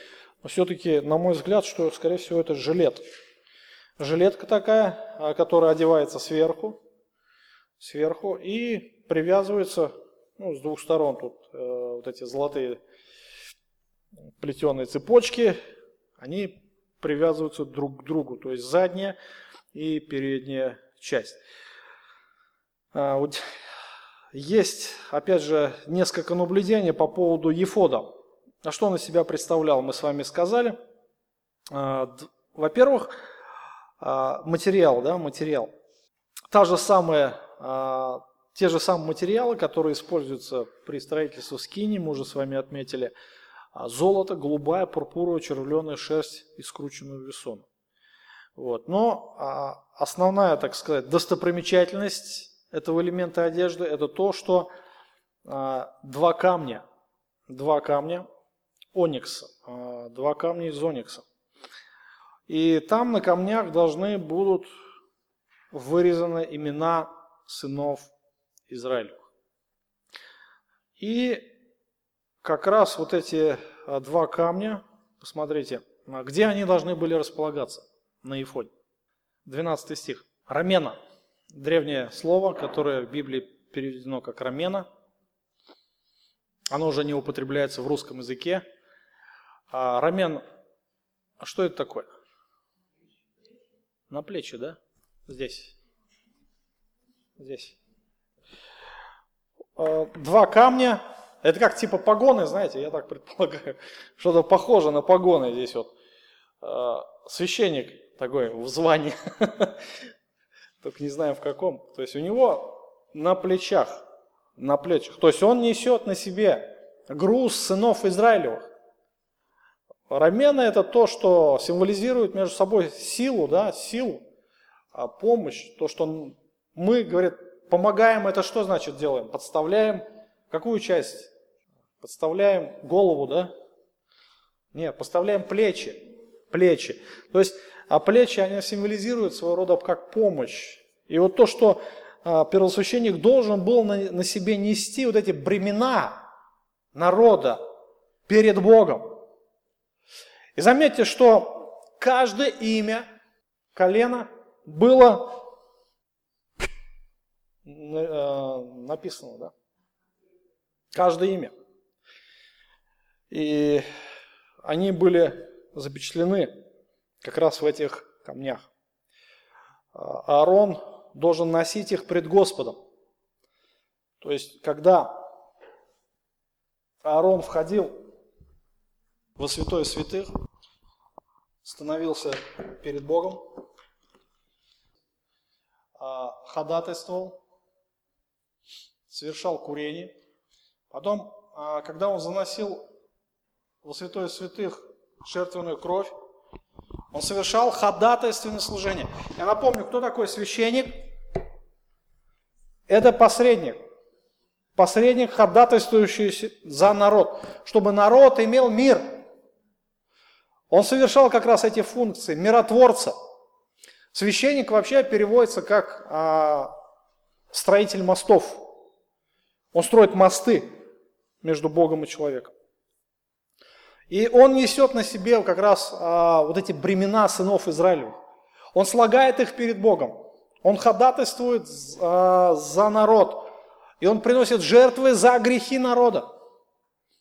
Но все-таки, на мой взгляд, что, скорее всего, это жилет. Жилетка такая, которая одевается сверху, сверху и привязывается, ну, с двух сторон. Тут э, вот эти золотые плетеные цепочки, они привязываются друг к другу, то есть задняя и передняя часть. А, вот, есть, опять же, несколько наблюдений по поводу ефода. А что он из себя представлял, мы с вами сказали. Во-первых, материал, да, материал. Та же самая, те же самые материалы, которые используются при строительстве скинии, мы уже с вами отметили. Золото, голубая, пурпуровая, червленая шерсть и скрученную весону. Вот. Но основная, так сказать, достопримечательность этого элемента одежды — это то, что два камня, два камня, оникс, два камня из оникса. И там на камнях должны будут вырезаны имена сынов Израилевых. И как раз вот эти два камня, посмотрите, где они должны были располагаться на ефоде. двенадцатый стих. Рамена. Древнее слово, которое в Библии переведено как рамена. Оно уже не употребляется в русском языке. А рамен, что это такое? На плечи, да? Здесь. здесь. Два камня. Это как типа погоны, знаете, я так предполагаю. Что-то похоже на погоны здесь вот. Священник такой в звании. Только не знаем в каком. То есть у него на плечах. На плечах. То есть он несет на себе груз сынов Израилевых. Рамена — это то, что символизирует между собой силу, да, силу, помощь. То, что мы, говорит, помогаем, это что значит делаем? Подставляем какую часть? Подставляем голову, да? Нет, подставляем плечи. Плечи. То есть, а плечи, они символизируют своего рода как помощь. И вот то, что первосвященник должен был на, на себе нести, вот эти бремена народа перед Богом. И заметьте, что каждое имя, колено было написано, да? Каждое имя. И они были запечатлены как раз в этих камнях. Аарон должен носить их пред Господом. То есть, когда Аарон входил во святое святых, становился перед Богом, ходатайствовал, совершал курение. Потом, когда он заносил во святое святых жертвенную кровь, он совершал ходатайственное служение. Я напомню, кто такой священник? Это посредник. Посредник, ходатайствующий за народ, чтобы народ имел мир. Он совершал как раз эти функции миротворца. Священник вообще переводится как а, строитель мостов. Он строит мосты между Богом и человеком. И он несет на себе как раз а, вот эти бремена сынов Израилевых. Он слагает их перед Богом. Он ходатайствует а, за народ. И он приносит жертвы за грехи народа.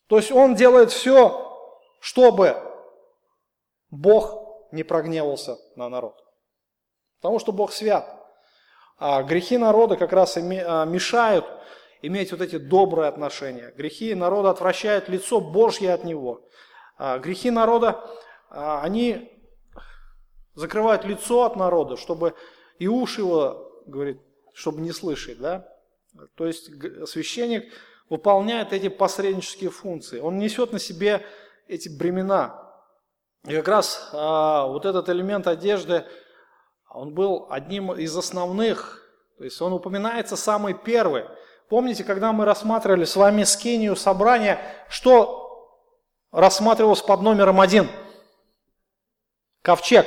То есть он делает все, чтобы Бог не прогневался на народ. Потому что Бог свят. А грехи народа как раз мешают иметь вот эти добрые отношения. Грехи народа отвращают лицо Божье от него. А грехи народа, они закрывают лицо от народа, чтобы и уши его, говорит, чтобы не слышать. Да? То есть священник выполняет эти посреднические функции. Он несет на себе эти бремена. И как раз а, вот этот элемент одежды, он был одним из основных, то есть он упоминается самый первый. Помните, когда мы рассматривали с вами скинию собрания, что рассматривалось под номером один? Ковчег.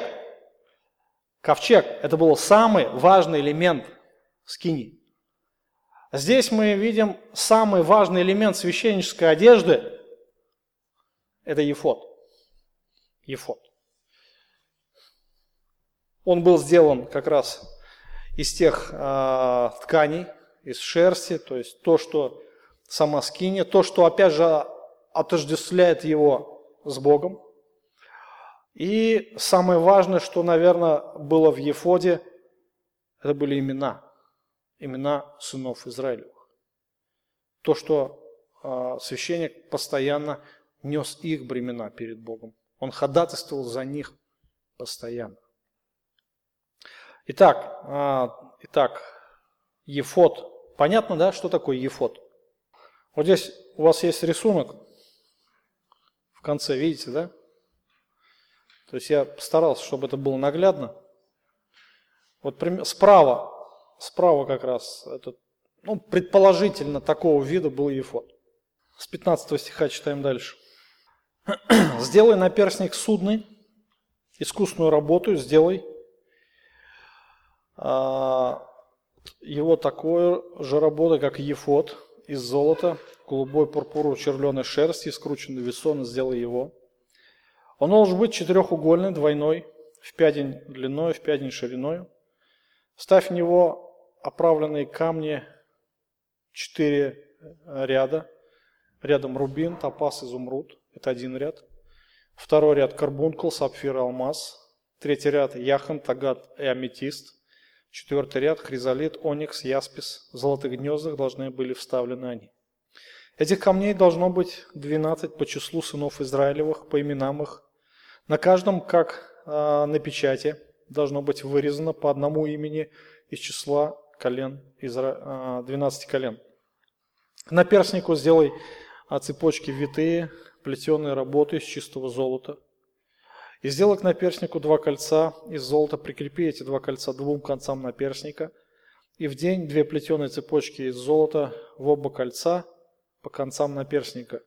Ковчег – это был самый важный элемент скинии. Здесь мы видим самый важный элемент священнической одежды – это ефод. Ефод. Он был сделан как раз из тех э, тканей, из шерсти, то есть то, что сама скиния, то, что опять же отождествляет его с Богом. И самое важное, что, наверное, было в ефоде, это были имена, имена сынов Израилевых. То, что э, священник постоянно нес их бремена перед Богом. Он ходатайствовал за них постоянно. Итак, а, итак, ефод. Понятно, да, что такое ефод? Вот здесь у вас есть рисунок в конце, видите, да? То есть я постарался, чтобы это было наглядно. Вот справа, справа как раз, это, ну, предположительно такого вида был ефод. С пятнадцатого стиха читаем дальше. «Сделай наперстник судный, искусную работу сделай а, его такой же работы, как ефод, из золота, голубой пурпуру червленой шерсти, скрученный весон, сделай его. Он должен быть четырехугольный, двойной, в пядень длиной, в пядень шириной. Вставь в него оправленные камни четыре ряда, рядом рубин, топаз, изумруд». Это один ряд. Второй ряд – карбункул, сапфир, алмаз. Третий ряд – яхонт, агат и аметист. Четвертый ряд, хризолит, оникс, яспис. В золотых гнездах должны были вставлены они. Этих камней должно быть двенадцать по числу сынов Израилевых, по именам их. На каждом, как э, на печати, должно быть вырезано по одному имени из числа колен, Изра... двенадцати колен. На перстнику сделай цепочки витые, плетеные работы из чистого золота. И сделай к наперстнику два кольца из золота, прикрепи эти два кольца двум концам наперстника, и в день две плетеные цепочки из золота в оба кольца по концам наперстника.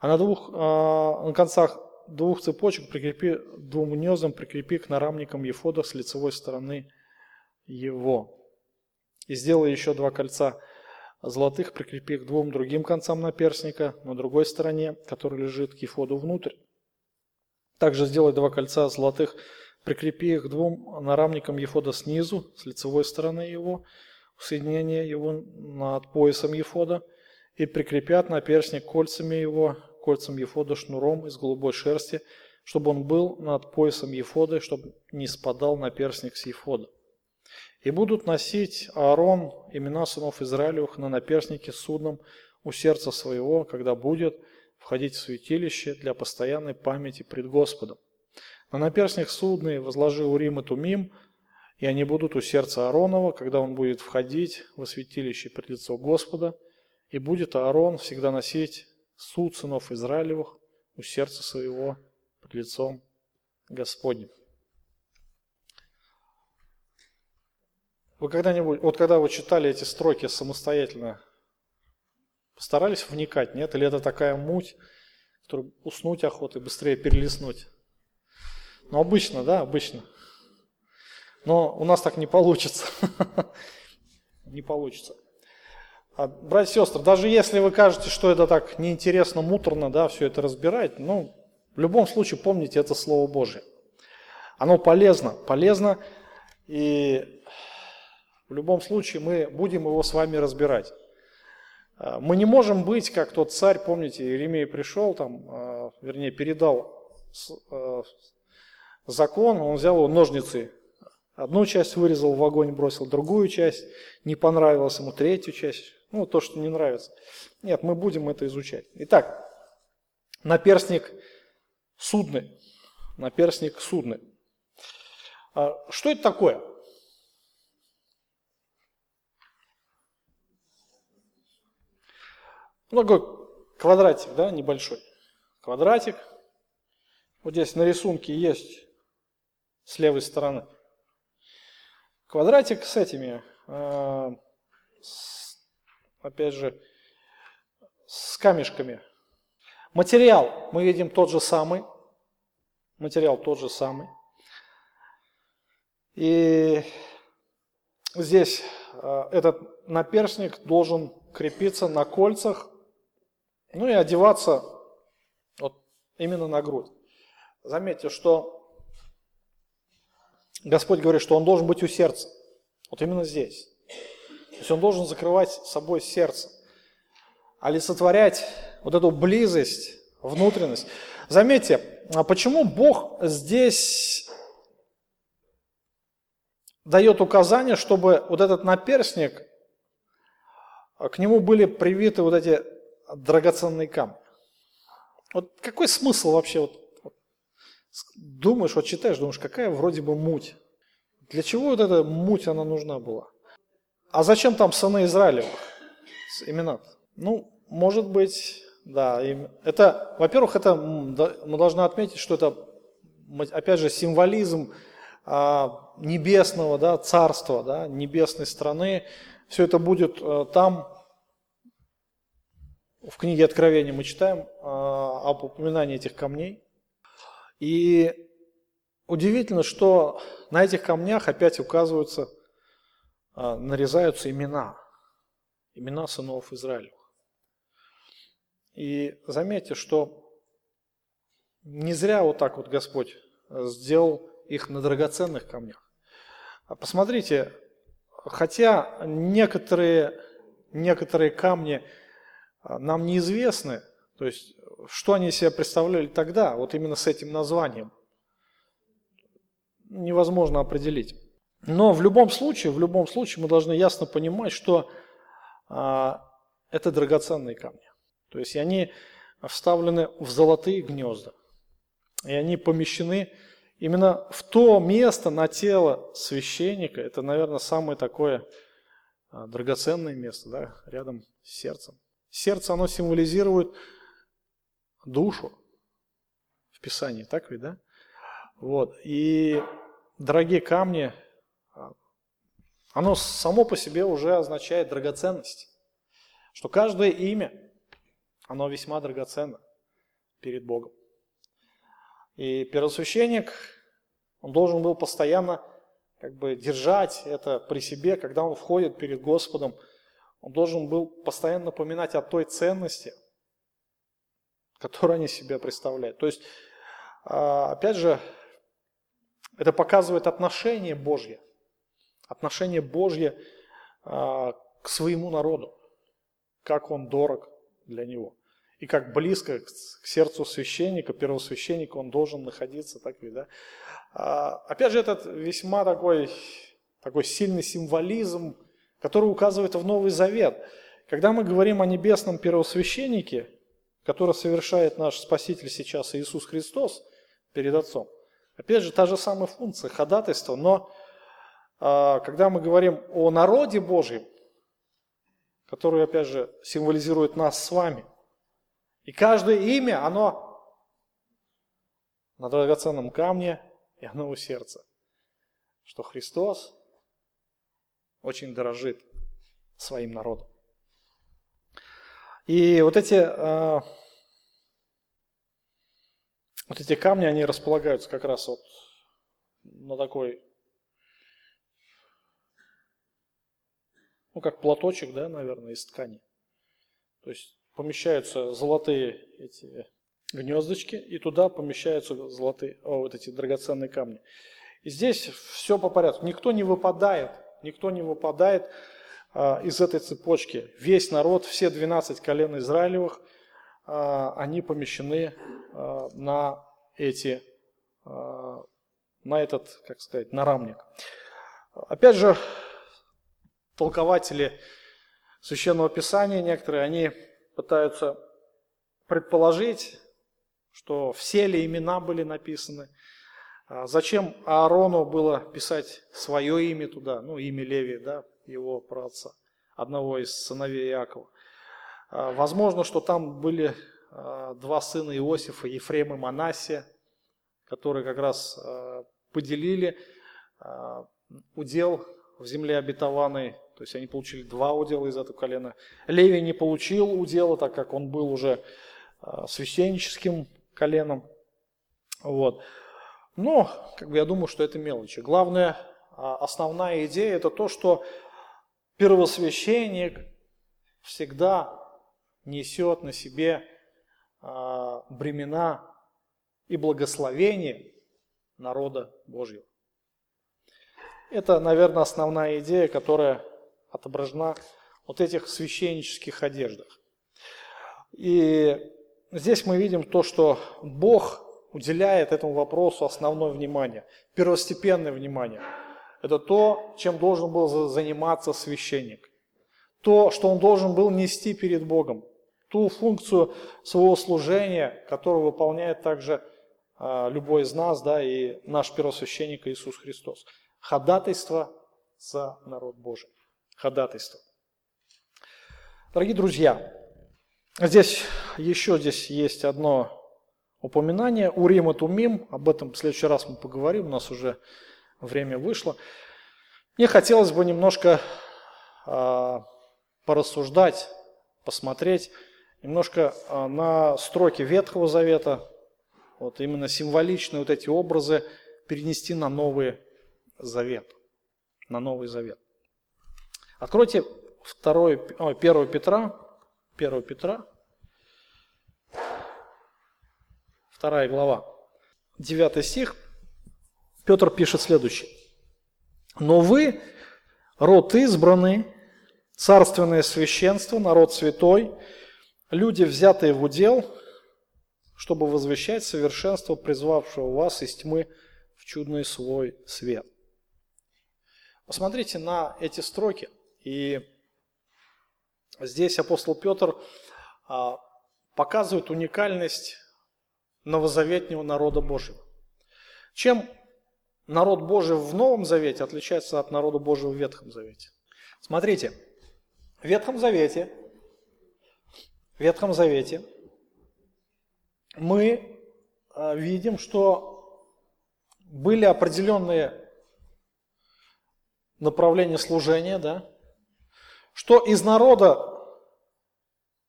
А на, двух, э, на концах двух цепочек прикрепи двум гнездам, прикрепи к нарамникам ефода с лицевой стороны его. И сделай еще два кольца золотых, прикрепи к двум другим концам наперстника на другой стороне, который лежит к ефоду внутрь. Также сделай два кольца золотых, прикрепи их к двум нарамникам ефода снизу, с лицевой стороны его, соединение его над поясом ефода, и прикрепят наперстник кольцами его, кольцам ефода шнуром из голубой шерсти, чтобы он был над поясом ефода, чтобы не спадал наперстник с ефода. И будут носить Аарон имена сынов Израилевых на наперстнике судном у сердца своего, когда будет входить в святилище для постоянной памяти пред Господом. На наперстник судный возложи Урим и Туммим, и они будут у сердца Ааронова, когда он будет входить во святилище пред лицо Господа, и будет Аарон всегда носить суд сынов Израилевых у сердца своего пред лицом Господним. Вы когда-нибудь, вот когда вы читали эти строки самостоятельно, постарались вникать, нет? Или это такая муть, которую уснуть охота и быстрее перелистнуть? Ну, обычно, да, обычно. Но у нас так не получится. Не получится. Братья и сестры, даже если вы кажете, что это так неинтересно, муторно, да, все это разбирать, ну, в любом случае помните это Слово Божие. Оно полезно, полезно, и в любом случае мы будем его с вами разбирать. Мы не можем быть, как тот царь, помните, Иеремия пришел, там, вернее, передал закон, он взял его ножницы, одну часть вырезал, в огонь бросил, другую часть, не понравилось ему третью часть, ну, то, что не нравится. Нет, мы будем это изучать. Итак, наперстник судны, наперстник судны. Что это такое? Ну, такой квадратик, да, небольшой. Квадратик. Вот здесь на рисунке есть с левой стороны. Квадратик с этими, э, с, опять же, с камешками. Материал мы видим тот же самый. Материал тот же самый. И здесь э, этот наперстник должен крепиться на кольцах. Ну и одеваться вот именно на грудь. Заметьте, что Господь говорит, что он должен быть у сердца. Вот именно здесь. То есть он должен закрывать собой сердце. Олицетворять вот эту близость, внутренность. Заметьте, почему Бог здесь дает указание, чтобы вот этот наперстник, к нему были привиты вот эти драгоценные камни. Вот какой смысл вообще? Вот, вот, думаешь, вот читаешь, думаешь, какая вроде бы муть. Для чего вот эта муть, она нужна была? А зачем там сыны Израилевых? Имена? Ну, может быть, да. Это, во-первых, это мы должны отметить, что это, опять же, символизм а, небесного, да, царства, да, небесной страны. Все это будет там, в книге Откровения мы читаем об упоминании этих камней. И удивительно, что на этих камнях опять указываются, нарезаются имена, имена сынов Израилевых. И заметьте, что не зря вот так вот Господь сделал их на драгоценных камнях. Посмотрите, хотя некоторые, некоторые камни нам неизвестны, то есть что они себе представляли тогда, вот именно с этим названием, невозможно определить. Но в любом случае, в любом случае мы должны ясно понимать, что а, это драгоценные камни. То есть они вставлены в золотые гнезда. И они помещены именно в то место, на тело священника. Это, наверное, самое такое а, драгоценное место, да, рядом с сердцем. Сердце, оно символизирует душу в Писании, так ведь, да? Вот. И дорогие камни, оно само по себе уже означает драгоценность. Что каждое имя, оно весьма драгоценно перед Богом. И первосвященник, он должен был постоянно как бы держать это при себе, когда он входит перед Господом. Он должен был постоянно напоминать о той ценности, которую они себе представляют. То есть, опять же, это показывает отношение Божье, отношение Божье к своему народу, как он дорог для него. И как близко к сердцу священника, первосвященника он должен находиться. Так ведь, да? Опять же, этот весьма такой, такой сильный символизм, который указывает в Новый Завет. Когда мы говорим о небесном первосвященнике, который совершает наш Спаситель сейчас Иисус Христос перед Отцом, опять же, та же самая функция, ходатайство, но э, когда мы говорим о народе Божьем, который, опять же, символизирует нас с вами, и каждое имя, оно на драгоценном камне, и оно у сердца, что Христос очень дорожит своим народом. И вот эти... Э, Вот эти камни, они располагаются как раз вот на такой, ну как платочек, да, наверное, из ткани. То есть помещаются золотые эти гнездочки, и туда помещаются золотые, о, вот эти драгоценные камни. И здесь все по порядку. Никто не выпадает, никто не выпадает а, из этой цепочки. Весь народ, все двенадцать колен Израилевых, они помещены на эти, на этот, как сказать, нарамник. Опять же, толкователи Священного Писания некоторые, они пытаются предположить, что все ли имена были написаны. Зачем Аарону было писать свое имя туда, ну, имя Леви, да, его праотца, одного из сыновей Иакова. Возможно, что там были два сына Иосифа, Ефрем и Манассия, которые как раз поделили удел в земле обетованной. То есть они получили два удела из этого колена. Левий не получил удела, так как он был уже священническим коленом. Вот. Но как бы я думаю, что это мелочи. Главное, основная идея – это то, что первосвященник всегда несет на себе э, бремена и благословение народа Божьего. Это, наверное, основная идея, которая отображена вот в этих священнических одеждах. И здесь мы видим то, что Бог уделяет этому вопросу основное внимание, первостепенное внимание. Это то, чем должен был заниматься священник. То, что он должен был нести перед Богом, ту функцию своего служения, которую выполняет также э, любой из нас, да, и наш первосвященник Иисус Христос. Ходатайство за народ Божий. Ходатайство. Дорогие друзья, здесь еще здесь есть одно упоминание. Урим и Туммим, об этом в следующий раз мы поговорим, у нас уже время вышло. Мне хотелось бы немножко... Э, порассуждать, посмотреть немножко на строки Ветхого Завета, вот именно символичные вот эти образы перенести на Новый Завет. На Новый Завет. Откройте второе, первое Петра, первое Петра, вторая глава, девятый стих. Петр пишет следующее. «Но вы, род избранный, царственное священство, народ святой, люди, взятые в удел, чтобы возвещать совершенство призвавшего вас из тьмы в чудный свой свет». Посмотрите на эти строки. И здесь апостол Петр показывает уникальность новозаветнего народа Божьего. Чем народ Божий в Новом Завете отличается от народа Божьего в Ветхом Завете? Смотрите, в Ветхом Завете, в Ветхом Завете мы видим, что были определенные направления служения, да? Что из народа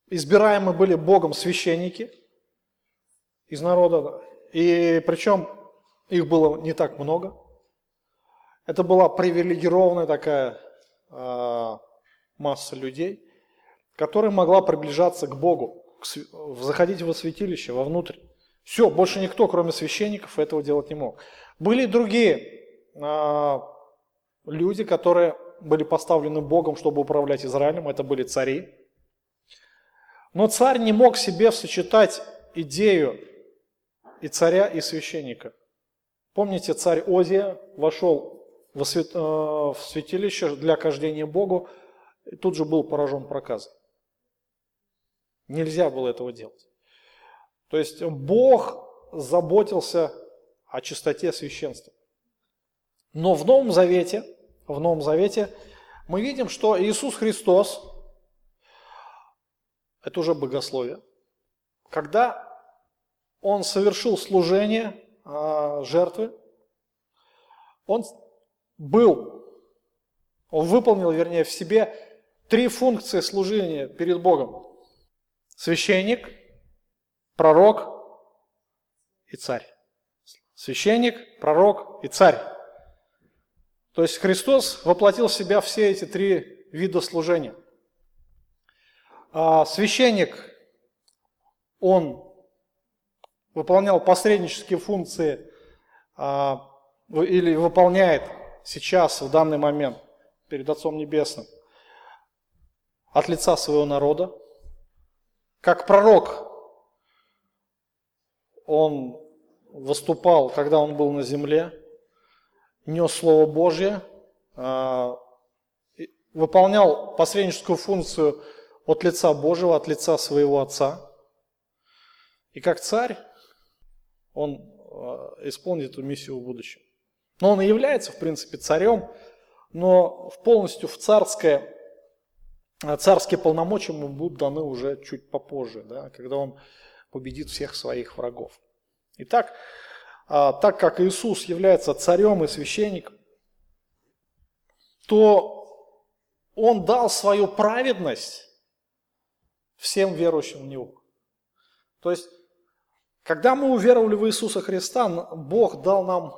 избираемы были Богом священники, из народа, и причем их было не так много. Это была привилегированная такая э, масса людей, которая могла приближаться к Богу, к, заходить во святилище, вовнутрь. Все, больше никто, кроме священников, этого делать не мог. Были другие э, люди, которые были поставлены Богом, чтобы управлять Израилем, это были цари. Но царь не мог себе сочетать идею и царя, и священника. Помните, царь Озия вошел в святилище для кождения Богу, и тут же был поражен проказом. Нельзя было этого делать. То есть Бог заботился о чистоте священства. Но в Новом Завете, в Новом Завете мы видим, что Иисус Христос, это уже богословие, когда Он совершил служение жертвы, он был, он выполнил, вернее, в себе три функции служения перед Богом. Священник, пророк и царь. Священник, пророк и царь. То есть Христос воплотил в себя все эти три вида служения. А священник, он выполнял посреднические функции а, или выполняет сейчас, в данный момент, перед Отцом Небесным, от лица своего народа. Как пророк он выступал, когда он был на земле, нес Слово Божье, а, выполнял посредническую функцию от лица Божьего, от лица своего Отца. И как царь, он исполнит эту миссию в будущем. Но он и является, в принципе, царем, но полностью в царское, царские полномочия ему будут даны уже чуть попозже, да, когда он победит всех своих врагов. Итак, так как Иисус является царем и священником, то он дал свою праведность всем верующим в Него. То есть, когда мы уверовали в Иисуса Христа, Бог дал нам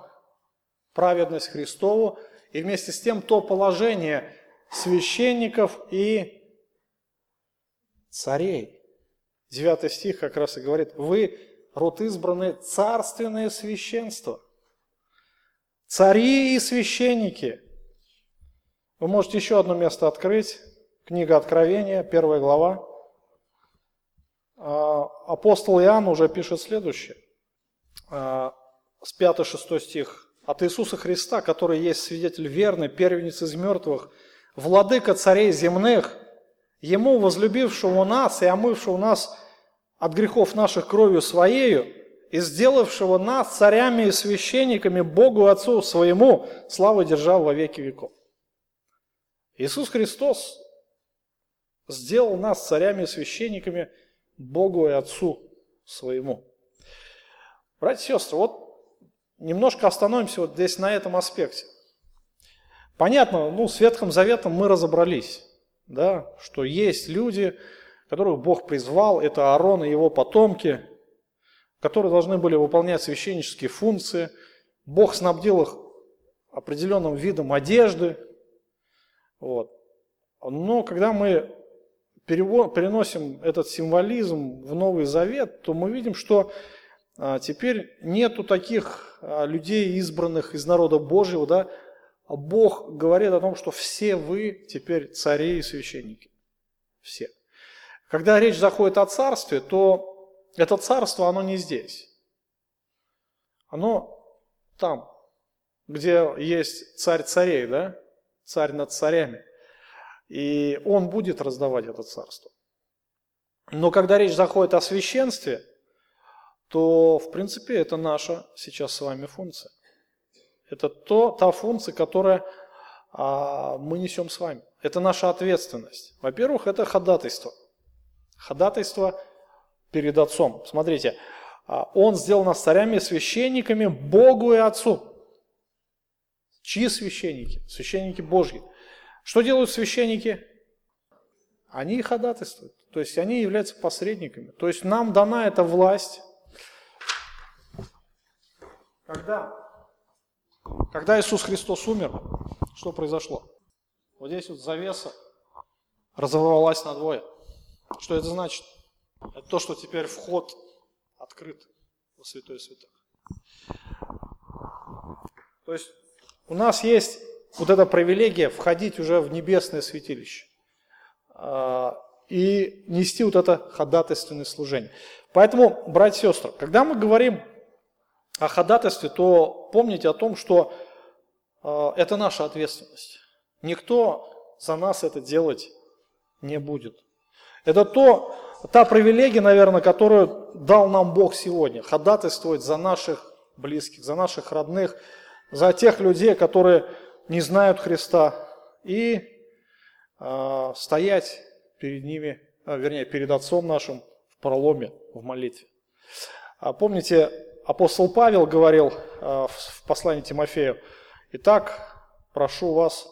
праведность Христову и вместе с тем то положение священников и царей. девятый стих как раз и говорит: «Вы, род избранный, царственное священство». Цари и священники. Вы можете еще одно место открыть. Книга Откровения, первая глава. Апостол Иоанн уже пишет следующее, с пятого по шестой стих. «От Иисуса Христа, который есть свидетель верный, первенец из мертвых, владыка царей земных, Ему, возлюбившему нас и омывшего нас от грехов наших кровью Своею, и сделавшего нас царями и священниками Богу Отцу Своему, славу держав во веки веков». Иисус Христос сделал нас царями и священниками Богу и Отцу своему. Братья и сестры, вот немножко остановимся вот здесь на этом аспекте. Понятно, ну, с Ветхим Заветом мы разобрались, да, что есть люди, которых Бог призвал, это Аарон и его потомки, которые должны были выполнять священнические функции. Бог снабдил их определенным видом одежды. Вот. Но когда мы переносим этот символизм в Новый Завет, то мы видим, что теперь нету таких людей, избранных из народа Божьего, да? Бог говорит о том, что все вы теперь цари и священники. Все. Когда речь заходит о царстве, то это царство, оно не здесь. Оно там, где есть царь царей, да? царь над царями. И он будет раздавать это царство. Но когда речь заходит о священстве, то, в принципе, это наша сейчас с вами функция. Это то, та функция, которую а, мы несем с вами. Это наша ответственность. Во-первых, это ходатайство. Ходатайство перед Отцом. Смотрите, Он сделал нас царями и священниками Богу и Отцу. Чьи священники? Священники Божьи. Что делают священники? Они ходатайствуют. То есть они являются посредниками. То есть нам дана эта власть. Когда, когда Иисус Христос умер, что произошло? Вот здесь вот завеса разорвалась надвое. Что это значит? Это то, что теперь вход открыт во святое святых. То есть у нас есть вот эта привилегия входить уже в небесное святилище и нести вот это ходатайственное служение. Поэтому, братья и сестры, когда мы говорим о ходатайстве, то помните о том, что это наша ответственность. Никто за нас это делать не будет. Это то, та привилегия, наверное, которую дал нам Бог сегодня. Ходатайствовать за наших близких, за наших родных, за тех людей, которые не знают Христа, и э, стоять перед ними, а, вернее, перед Отцом нашим в проломе, в молитве. А помните, апостол Павел говорил э, в, в послании Тимофею: «Итак, прошу вас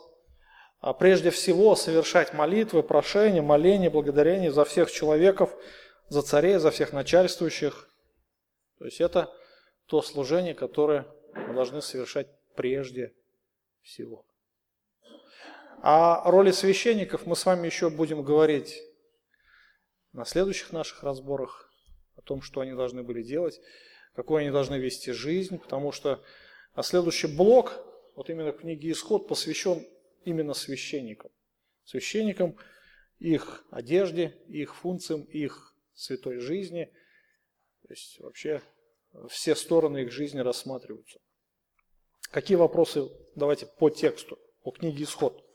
прежде всего совершать молитвы, прошения, моления, благодарения за всех человеков, за царей, за всех начальствующих». То есть это то служение, которое мы должны совершать прежде всего. О роли священников мы с вами еще будем говорить на следующих наших разборах, о том, что они должны были делать, какую они должны вести жизнь, потому что следующий блок, вот именно книги «Исход», посвящен именно священникам. Священникам, их одежде, их функциям, их святой жизни. То есть вообще все стороны их жизни рассматриваются. Какие вопросы? Давайте по тексту, по книге «Исход».